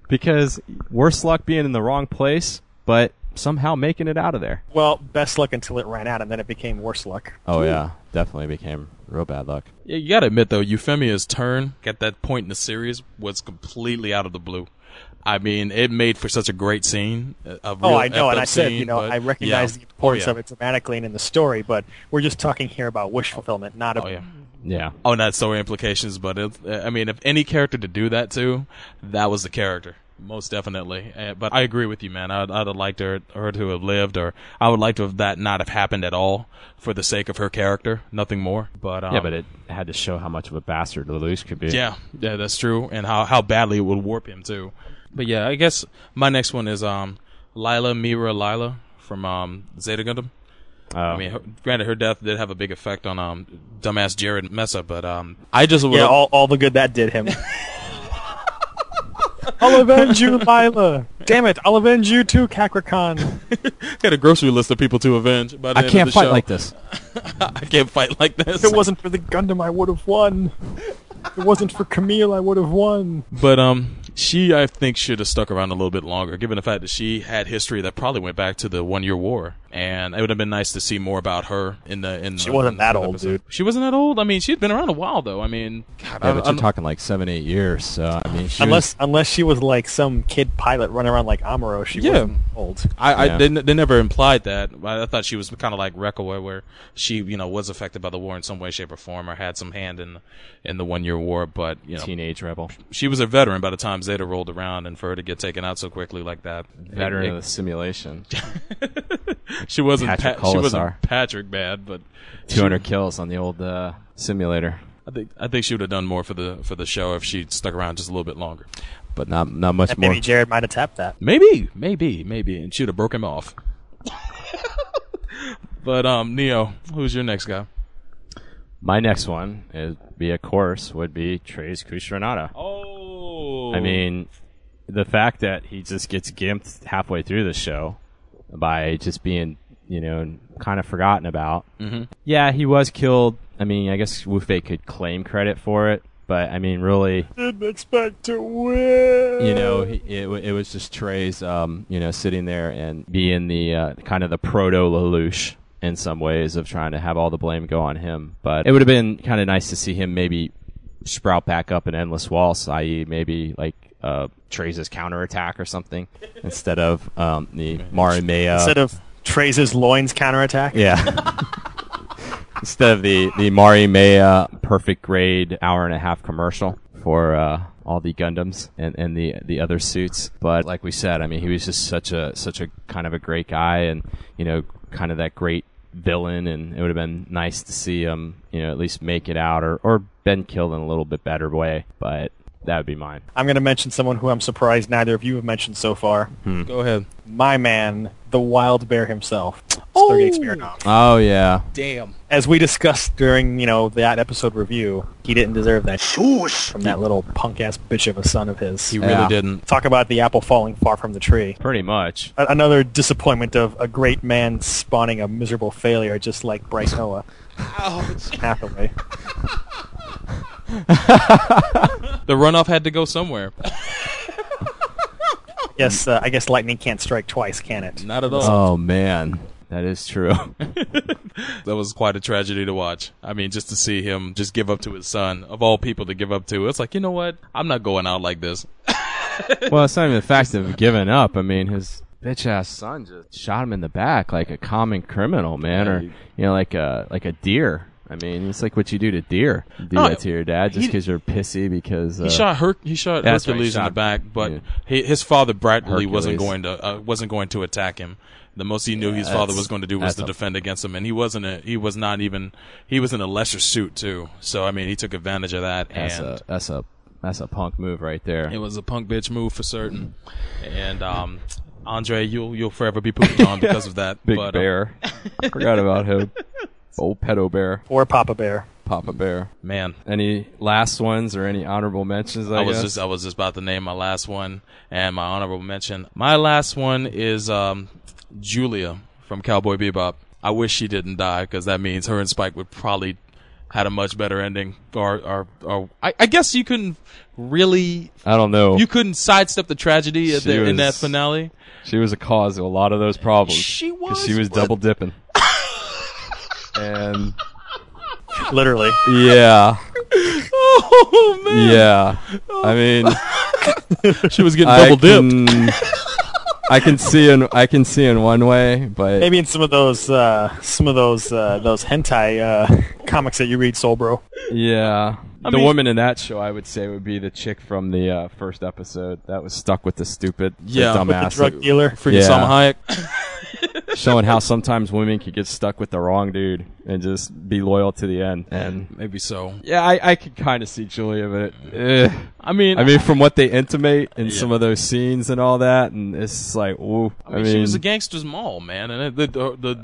Because worse luck being in the wrong place, but somehow making it out of there. Well, best luck until it ran out, and then it became worse luck. Oh, yeah. Definitely became real bad luck. Yeah, you gotta admit, though, Euphemia's turn at that point in the series was completely out of the blue. I mean, it made for such a great scene. I know, and I said, you know, I recognize the importance of it dramatically and in the story, but we're just talking here about wish fulfillment, not about... Yeah. Oh, not story implications, but if any character to do that to, that was the character, most definitely. But I agree with you, man. I'd have liked her to have lived, or I would like to have that not have happened at all for the sake of her character, nothing more. But but it had to show how much of a bastard Lelouch could be. Yeah, that's true, and how badly it would warp him too. But yeah, I guess my next one is Mira Lila from Zeta Gundam. I mean, granted, her death did have a big effect on dumbass Jared Mesa, but I just... all the good that did him. I'll avenge you, Lila. Damn it, I'll avenge you too, Kakracon. Got a grocery list of people to avenge by the end of the show. I can't fight like this. I can't fight like this. If it wasn't for the Gundam, I would have won. If it wasn't for Camille, I would have won. But she, I think, should have stuck around a little bit longer, given the fact that she had history that probably went back to the One-Year War. And it would have been nice to see more about her in the episode. She wasn't that old, dude. She wasn't that old? I mean, she'd been around a while, though. I mean... God, yeah, but you're talking like 7-8 years, so, I mean... Unless she was like some kid pilot running around like Amuro, she wasn't old. They never implied that. I thought she was kind of like Rekaway, where she, you know, was affected by the war in some way, shape, or form, or had some hand in the One-Year War, but, you know... Teenage rebel. She was a veteran by the time Zeta rolled around, and for her to get taken out so quickly like that... Veteran of the simulation. She wasn't Patrick bad, but 200 kills on the old simulator. I think she would have done more for the show if she stuck around just a little bit longer. But not much more. Maybe Jared might have tapped that. Maybe, and she would have broke him off. But Neo, who's your next guy? My next one would be Trey's Kushranada. Oh, I mean, the fact that he just gets gimped halfway through the show. By just being, you know, kind of forgotten about. Mm-hmm. Yeah, he was killed. I mean, I guess Wu-Fei could claim credit for it, but I mean, really, didn't expect to win. You know, it was just Trey's, you know, sitting there and being the kind of the proto Lelouch in some ways of trying to have all the blame go on him. But it would have been kind of nice to see him maybe sprout back up an endless waltz, i.e., maybe like. Trace's counterattack or something instead of the Marimea. Instead of Trace's loins counterattack? Yeah. Instead of the Marimea perfect grade hour-and-a-half commercial for all the Gundams and the other suits. But like we said, I mean, he was just such a kind of a great guy and, you know, kind of that great villain, and it would have been nice to see him, you know, at least make it out or been killed in a little bit better way. But... that would be mine. I'm going to mention someone who I'm surprised neither of you have mentioned so far. Go ahead. My man, the wild bear himself. Oh, yeah. Damn. As we discussed during, you know, that episode review, he didn't deserve that from that little punk-ass bitch of a son of his. He really didn't. Talk about the apple falling far from the tree. Pretty much. Another disappointment of a great man spawning a miserable failure just like Bryce Noah. Ouch. Hathaway. The runoff had to go somewhere. Yes, I guess lightning can't strike twice, can it? Not at all. Oh, man. That is true. That was quite a tragedy to watch. I mean, just to see him just give up to his son, of all people to give up to. It's like, you know what? I'm not going out like this. Well, it's not even the fact of giving up. I mean, his bitch-ass son just shot him in the back like a common criminal, man, or, you know, like a deer. I mean, it's like what you do to deer. Do that to your dad just because you're pissy because... He shot Hercules in the back, but his father, Bradley, wasn't going to attack him. The most he knew his father was going to do was to defend against him, and he was in a lesser suit, too. So, I mean, he took advantage of that. That's a punk move right there. It was a punk bitch move for certain. And... Andre, you'll forever be pooped on because of that. Big bear. I forgot about him. Old pedo bear. Or Papa Bear. Papa Bear. Man. Any last ones or any honorable mentions, I guess? I was just about to name my last one and my honorable mention. My last one is Julia from Cowboy Bebop. I wish she didn't die because that means her and Spike would probably... had a much better ending, or I guess you couldn't really... I don't know. You couldn't sidestep the tragedy in that finale. She was a cause of a lot of those problems. She was. Because she was double dipping. And... literally. Yeah. Oh, man. Yeah. Oh. I mean... she was getting double dipped. I can see in one way, but maybe in some of those hentai comics that you read, Soul Bro. Yeah, I mean, woman in that show, I would say, would be the chick from the first episode that was stuck with the stupid, dumbass drug dealer, freaking Salma Hayek, showing how sometimes women could get stuck with the wrong dude and just be loyal to the end. And maybe so. Yeah, I could kind of see Julia, but I mean, from what they intimate in some of those scenes and all that, and it's like, ooh. I mean, she was a gangster's mall, man, and the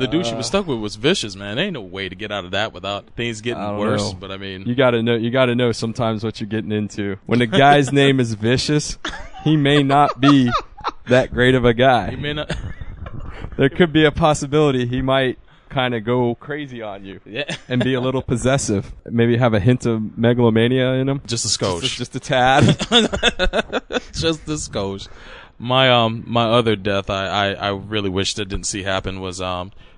dude she was stuck with was vicious, man. There ain't no way to get out of that without things getting worse. Know. But I mean, you gotta know sometimes what you're getting into when the guy's name is Vicious. he may not be that great of a guy. He may not. There could be a possibility he might kind of go crazy on you, yeah, and be a little possessive. Maybe have a hint of megalomania in him. Just a skosh. Just a tad. Just a skosh. My other death I really wished I didn't see happen was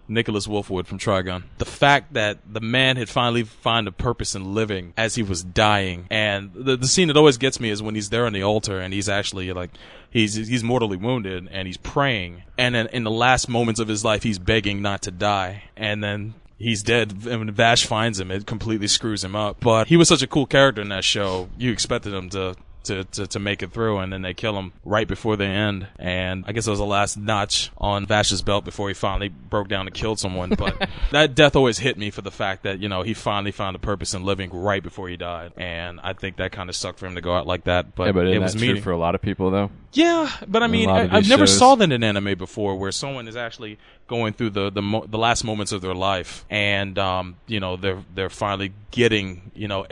Nicholas Wolfwood from Trigun. The fact that the man had finally found a purpose in living as he was dying, and the scene that always gets me is when he's there on the altar and he's actually like he's mortally wounded and he's praying, and then in the last moments of his life he's begging not to die, and then he's dead, and when Vash finds him, it completely screws him up. But he was such a cool character in that show. You expected him to make it through, and then they kill him right before the end. And I guess it was the last notch on Vash's belt before he finally broke down and killed someone. But that death always hit me for the fact that, you know, he finally found a purpose in living right before he died. And I think that kind of sucked for him to go out like that. But, yeah, but it was meaty for a lot of people, though. Yeah, but I mean, I've never saw that in anime before, where someone is actually going through the last moments of their life, and you know, they're finally getting, you know,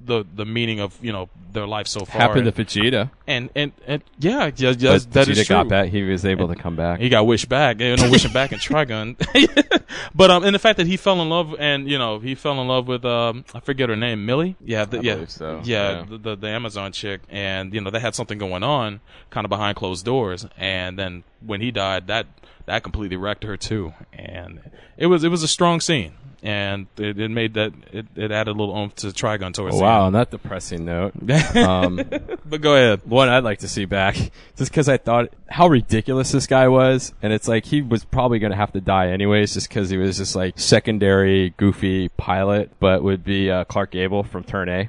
the meaning of, you know, their life so far. Happened to Vegeta. And yeah that is true. Vegeta got back. He was able to come back. He got wished back. You know, wishing back in Trigun. But and the fact that he fell in love, and, you know, he fell in love with I forget her name, Millie. Yeah, I believe so. The Amazon chick, and, you know, they had something going on, kind of behind closed doors, and then when he died, that completely wrecked her too, and it was a strong scene. And it made that it added a little oomph to Trigun towards the end. Wow, on that depressing note. But go ahead. One I'd like to see back, just because I thought how ridiculous this guy was, and it's like he was probably going to have to die anyways, just because he was just like secondary goofy pilot, but would be Clark Gable from Turn A.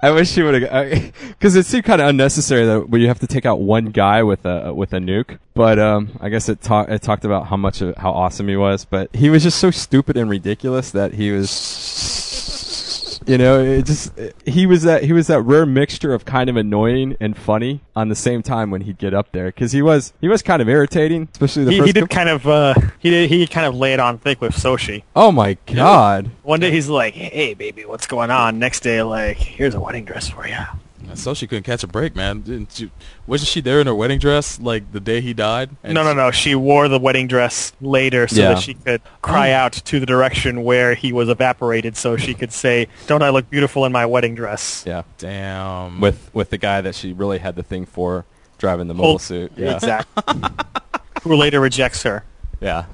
I wish he would have, because it seemed kind of unnecessary that you have to take out one guy with a nuke. But I guess it talked about how awesome he was. But he was just so stupid and ridiculous that he was, you know, he was that rare mixture of kind of annoying and funny on the same time when he'd get up there, because he was kind of irritating, especially the first. He kind of lay it on thick with Soshi. Oh my god! Yeah. One day he's like, "Hey, baby, what's going on?" Next day, like, "Here's a wedding dress for you." So she couldn't catch a break, man. Wasn't she there in her wedding dress, like, the day he died? No. She wore the wedding dress later so that she could cry out to the direction where he was evaporated, so she could say, "Don't I look beautiful in my wedding dress?" Yeah. Damn. With the guy that she really had the thing for, driving the mobile suit. Yeah. Exactly. Who later rejects her. Yeah.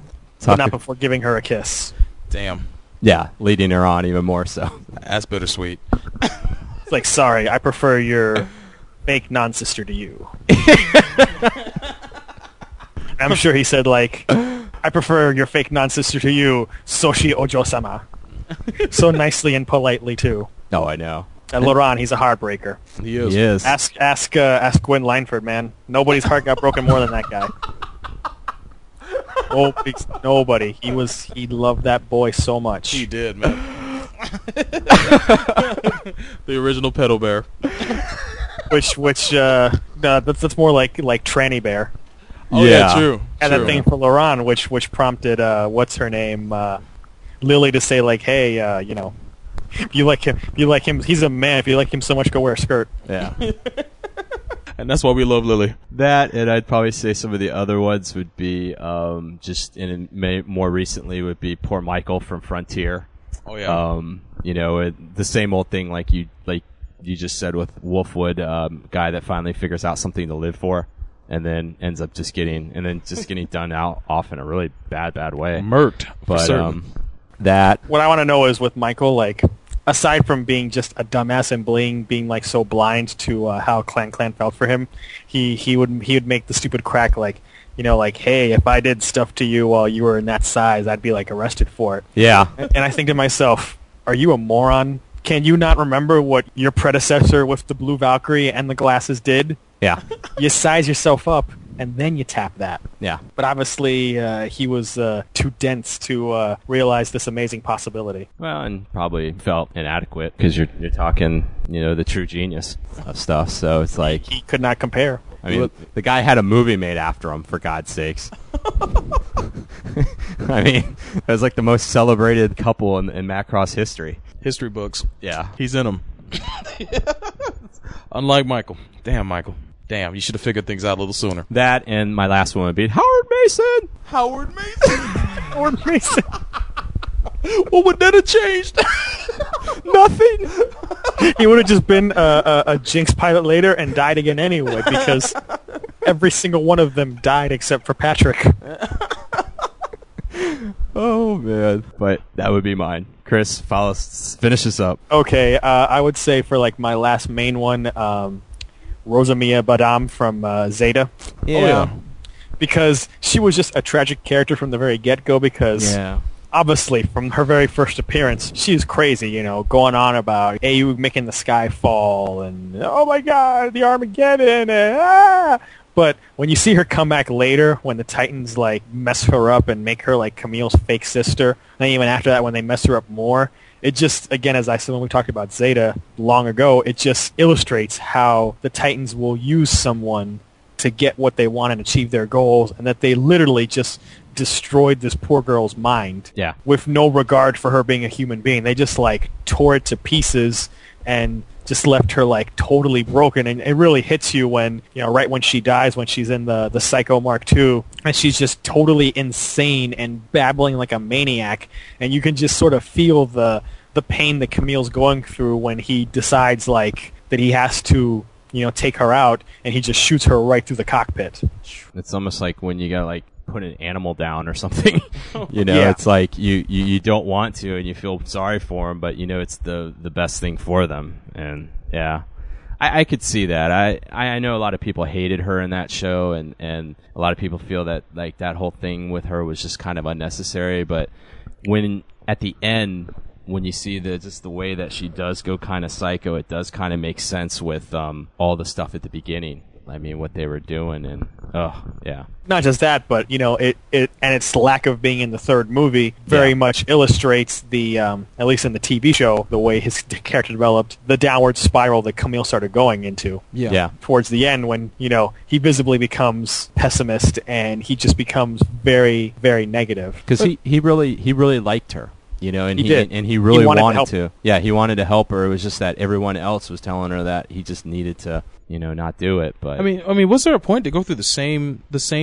But not before giving her a kiss. Damn. Yeah, leading her on even more so. That's bittersweet. Like, sorry, I prefer your fake non-sister to you. I'm sure he said, like, I prefer your fake non-sister to you, Soshi Ojo-sama. So nicely and politely, too. Oh, I know. And Laurent, he's a heartbreaker. He is. He is. Ask Gwen Lineford, man. Nobody's heart got broken more than that guy. Oh, nobody. He loved that boy so much. He did, man. The original pedal bear, that's more like tranny bear. Oh yeah, true. And that thing for Laurent, which prompted what's her name, Lily, to say, like, hey, you know, if you like him, he's a man. If you like him so much, go wear a skirt. Yeah. And that's why we love Lily. That, and I'd probably say some of the other ones would be more recently would be poor Michael from Frontier. Oh yeah. You know, the same old thing, like you just said with Wolfwood, guy that finally figures out something to live for, and then ends up just getting done out off in a really bad way. Murked. But that. What I want to know is with Michael, like, aside from being just a dumbass and being like so blind to how Clan felt for him, he would make the stupid crack, like, you know, like, hey, if I did stuff to you while you were in that size, I'd be, like, arrested for it. Yeah. And I think to myself, are you a moron? Can you not remember what your predecessor with the blue Valkyrie and the glasses did? Yeah. You size yourself up, and then you tap that. Yeah. But obviously, he was too dense to realize this amazing possibility. Well, and probably felt inadequate, because you're talking, you know, the true genius of stuff, so it's like... He could not compare. I mean, the guy had a movie made after him, for God's sakes. I mean, it was like the most celebrated couple in Macross history. History books. Yeah. He's in them. Unlike Michael. Damn, Michael. Damn, you should have figured things out a little sooner. That and my last one would be Howard Mason. Howard Mason. Howard Mason. What would that have changed? Nothing. He would have just been a Jinx pilot later and died again anyway, because every single one of them died except for Patrick. Oh, man. But that would be mine. Chris, follow us, finish this up. Okay, I would say for like my last main one, Rosamia Badam from Zeta. Yeah. Oh, yeah. Because she was just a tragic character from the very get-go, because... Yeah. Obviously, from her very first appearance, she's crazy, you know, going on about AU making the sky fall and, oh my god, the Armageddon, and, ah! But when you see her come back later, when the Titans, like, mess her up and make her, like, Camille's fake sister, and even after that, when they mess her up more, it just, again, as I said when we talked about Zeta long ago, it just illustrates how the Titans will use someone to get what they want and achieve their goals, and that they literally just destroyed this poor girl's mind, yeah, with no regard for her being a human being. They just, like, tore it to pieces and just left her, like, totally broken. And it really hits you when, you know, right when she dies, when she's in the Psycho Mark II, and she's just totally insane and babbling like a maniac, and you can just sort of feel the pain that Camille's going through when he decides, like, that he has to, you know, take her out, and he just shoots her right through the cockpit. It's almost like when you got, like, put an animal down or something. You know, yeah. It's like you don't want to, and you feel sorry for them, but you know it's the best thing for them. And yeah, I could see that. I know a lot of people hated her in that show, and a lot of people feel that, like, that whole thing with her was just kind of unnecessary. But when at the end, when you see the way that she does go kind of psycho, it does kind of make sense with all the stuff at the beginning. I mean, what they were doing, and yeah. Not just that, but, you know, it and its lack of being in the third movie very much illustrates the, at least in the TV show, the way his character developed, the downward spiral that Camille started going into. Yeah. Towards the end, when, you know, he visibly becomes pessimist, and he just becomes very, very negative. Because he really liked her. You know, and he really wanted to. Yeah, he wanted to help her. It was just that everyone else was telling her that he just needed to, you know, not do it. But I mean, was there a point to go through the same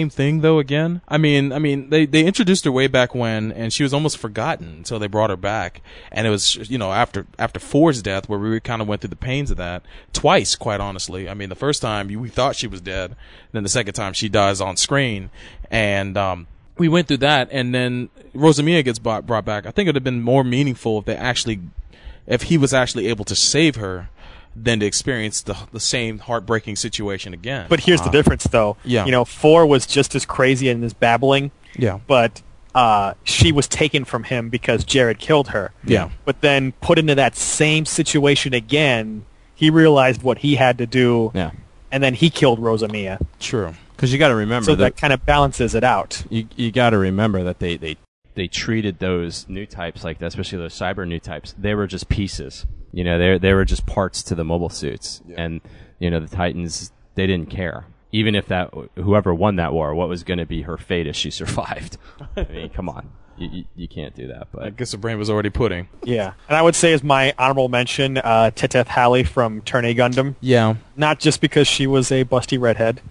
thing though again? I mean, they introduced her way back when, and she was almost forgotten, so they brought her back, and it was, you know, after Ford's death where we kind of went through the pains of that twice, quite honestly. I mean, the first time we thought she was dead, then the second time she dies on screen, and we went through that, and then Rosamia gets brought back. I think it would have been more meaningful if he was actually able to save her than to experience the same heartbreaking situation again. But here's the difference, though. Yeah. You know, 4 was just as crazy and as babbling. Yeah. But she was taken from him because Jared killed her. Yeah. But then put into that same situation again, he realized what he had to do. Yeah. And then he killed Rosamia. True. Because you got to remember, so that kind of balances it out. You got to remember that they treated those new types like that, especially those cyber new types. They were just pieces, you know. They were just parts to the mobile suits, yeah. And you know the Titans, they didn't care. Even if that whoever won that war, what was going to be her fate if she survived? I mean, come on, you can't do that. But I guess the brain was already pudding. Yeah, and I would say as my honorable mention, Tetef Halley from Turn A Gundam. Yeah, not just because she was a busty redhead.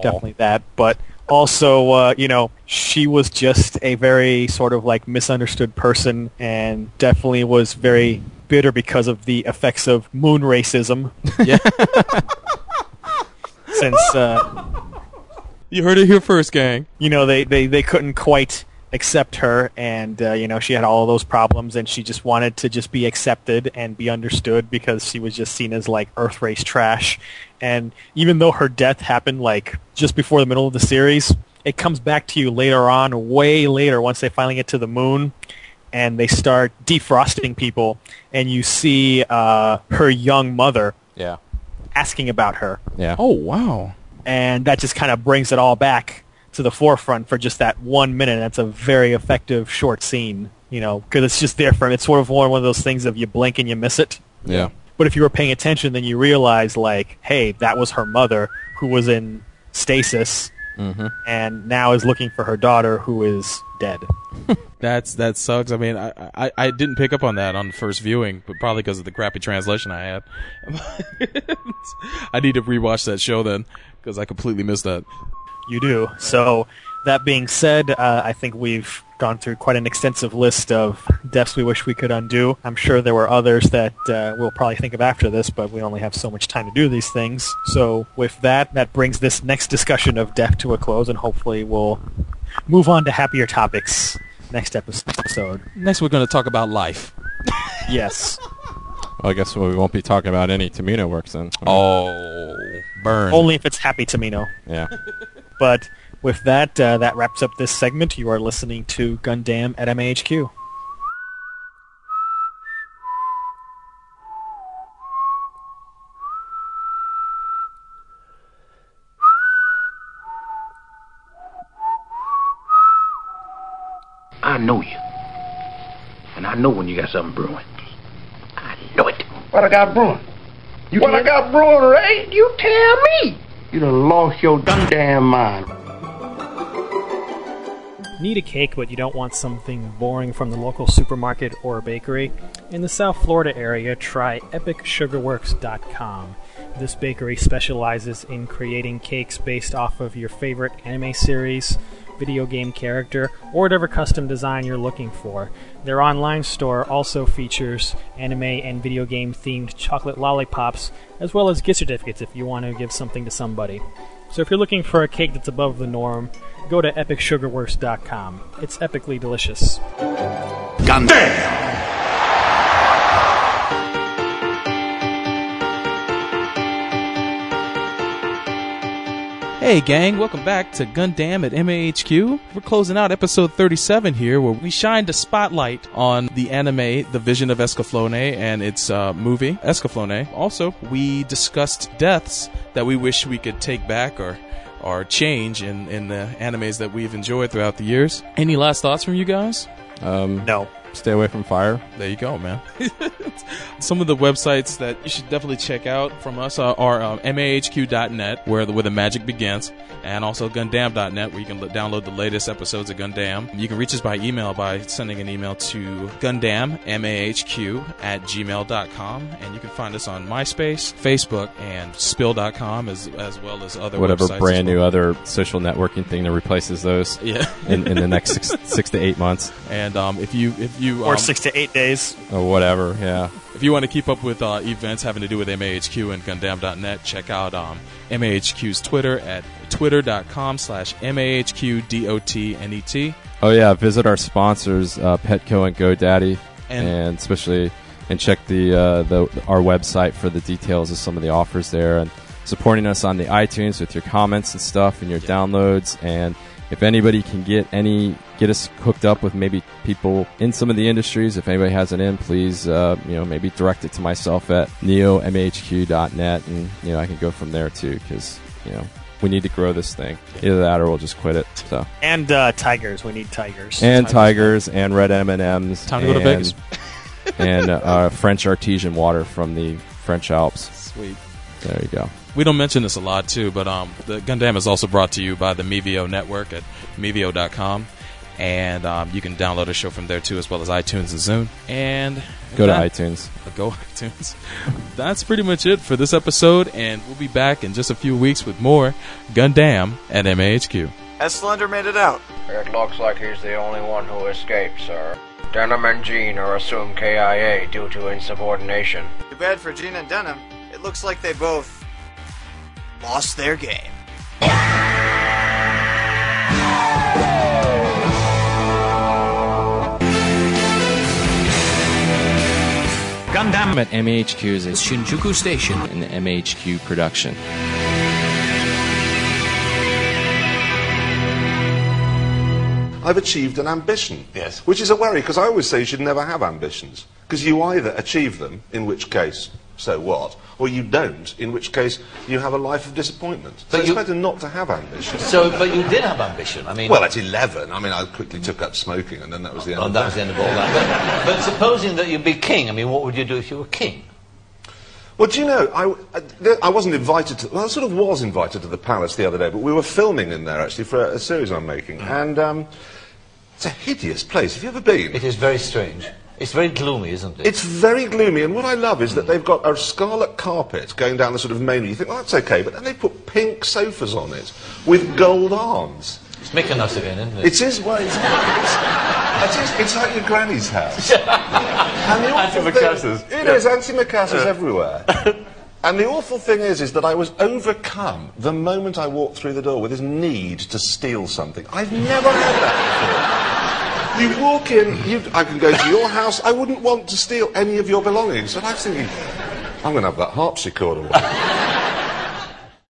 Definitely that, but also, you know, she was just a very sort of like misunderstood person, and definitely was very bitter because of the effects of moon racism. Yeah. Since you heard it here first, gang. You know, they couldn't quite accept her, and you know, she had all those problems, and she just wanted to just be accepted and be understood because she was just seen as like Earth race trash. And even though her death happened like just before the middle of the series, it comes back to you later on, way later, once they finally get to the moon and they start defrosting people, and you see her young mother, yeah, asking about her. Yeah. Oh, wow. And that just kind of brings it all back to the forefront for just that 1 minute. That's a very effective short scene, you know, because it's just there for him. It's sort of one of those things of you blink and you miss it. Yeah. But if you were paying attention, then you realize, like, hey, that was her mother who was in stasis mm-hmm. and now is looking for her daughter, who is dead. That sucks. I mean, I didn't pick up on that on first viewing, but probably because of the crappy translation I had. I need to rewatch that show then, because I completely missed that. You do. So, that being said, I think we've gone through quite an extensive list of deaths we wish we could undo. I'm sure there were others that we'll probably think of after this, but we only have so much time to do these things. So with that, that brings this next discussion of death to a close, and hopefully we'll move on to happier topics next episode. Next, we're going to talk about life. Yes. Well, I guess we won't be talking about any Tamino works then. Oh, burn. Only if it's Happy Tamino. Yeah. But with that, that wraps up this segment. You are listening to Gundam at MAHQ. I know you. And I know when you got something brewing. I know it. What I got brewing? I got brewing, Ray? You tell me. You done lost your Gundam mind. Need a cake, but you don't want something boring from the local supermarket or bakery? In the South Florida area, try EpicSugarWorks.com. This bakery specializes in creating cakes based off of your favorite anime series, video game character, or whatever custom design you're looking for. Their online store also features anime and video game themed chocolate lollipops, as well as gift certificates if you want to give something to somebody. So if you're looking for a cake that's above the norm, go to EpicSugarWorks.com. It's epically delicious. Gundam! Hey gang, welcome back to Gundam at MAHQ. We're closing out episode 37 here, where we shined a spotlight on the anime, The Vision of Escaflowne, and its movie, Escaflowne. Also, we discussed deaths that we wish we could take back or change in the animes that we've enjoyed throughout the years. Any last thoughts from you guys? No. Stay away from fire. There you go, man. Some of the websites that you should definitely check out from us are MAHQ.net, where the magic begins, and also Gundam.net, where you can download the latest episodes of Gundam. You can reach us by email by sending an email to GundamMAHQ@gmail.com, and you can find us on MySpace, Facebook, and Spill.com, as well as other websites. Whatever brand new other social networking thing that replaces those in the next six to 8 months. And or 6 to 8 days. Or whatever, yeah. If you want to keep up with events having to do with MAHQ and Gundam.net, check out MAHQ's Twitter at twitter.com/MAHQDOTNET. Oh, yeah. Visit our sponsors, Petco and GoDaddy, and especially, and check our website for the details of some of the offers there, and supporting us on the iTunes with your comments and stuff and your downloads. And if anybody can get us hooked up with maybe people in some of the industries, if anybody has it in, please, maybe direct it to myself at neomhq.net, and, I can go from there too, because, we need to grow this thing. Either that or we'll just quit it. So. And tigers. We need tigers. And tigers and red M&Ms. Time to go to Vegas. And French artesian water from the French Alps. Sweet. There you go. We don't mention this a lot, too, but the Gundam is also brought to you by the Mevio Network at mevio.com. And you can download a show from there, too, as well as iTunes and Zune. And go iTunes. That's pretty much it for this episode, and we'll be back in just a few weeks with more Gundam at MAHQ. Has Slender made it out? It looks like he's the only one who escaped, sir. Denim and Jean are assumed KIA due to insubordination. Too bad for Jean and Denim. It looks like they both lost their game. Gundam at MAHQ is a Shinjuku station and an MAHQ production. I've achieved an ambition. Yes. Which is a worry, because I always say you should never have ambitions. Because you either achieve them, in which case, so what? Or you don't, in which case you have a life of disappointment. So it's better not to have ambition. So, but you did have ambition. I mean, well, at 11, I quickly took up smoking, and then that was the end. Well, that was the end of all that. But supposing that you'd be king, what would you do if you were king? Well, do you know, I wasn't invited to... Well, I sort of was invited to the Palace the other day, but we were filming in there, actually, for a series I'm making. And it's a hideous place. Have you ever been? It is very strange. It's very gloomy, isn't it? It's very gloomy, and what I love is that they've got a scarlet carpet going down the sort of main... You think, well, that's okay, but then they put pink sofas on it with gold arms. It's Mykonos again, isn't it? It is, well, it's like your granny's house. And the awful antimacassars. Thing, it is, antimacassars everywhere. And the awful thing is that I was overcome the moment I walked through the door with this need to steal something. I've never had that before. You walk in, I can go to your house, I wouldn't want to steal any of your belongings. But I was thinking, I'm going to have that harpsichord away.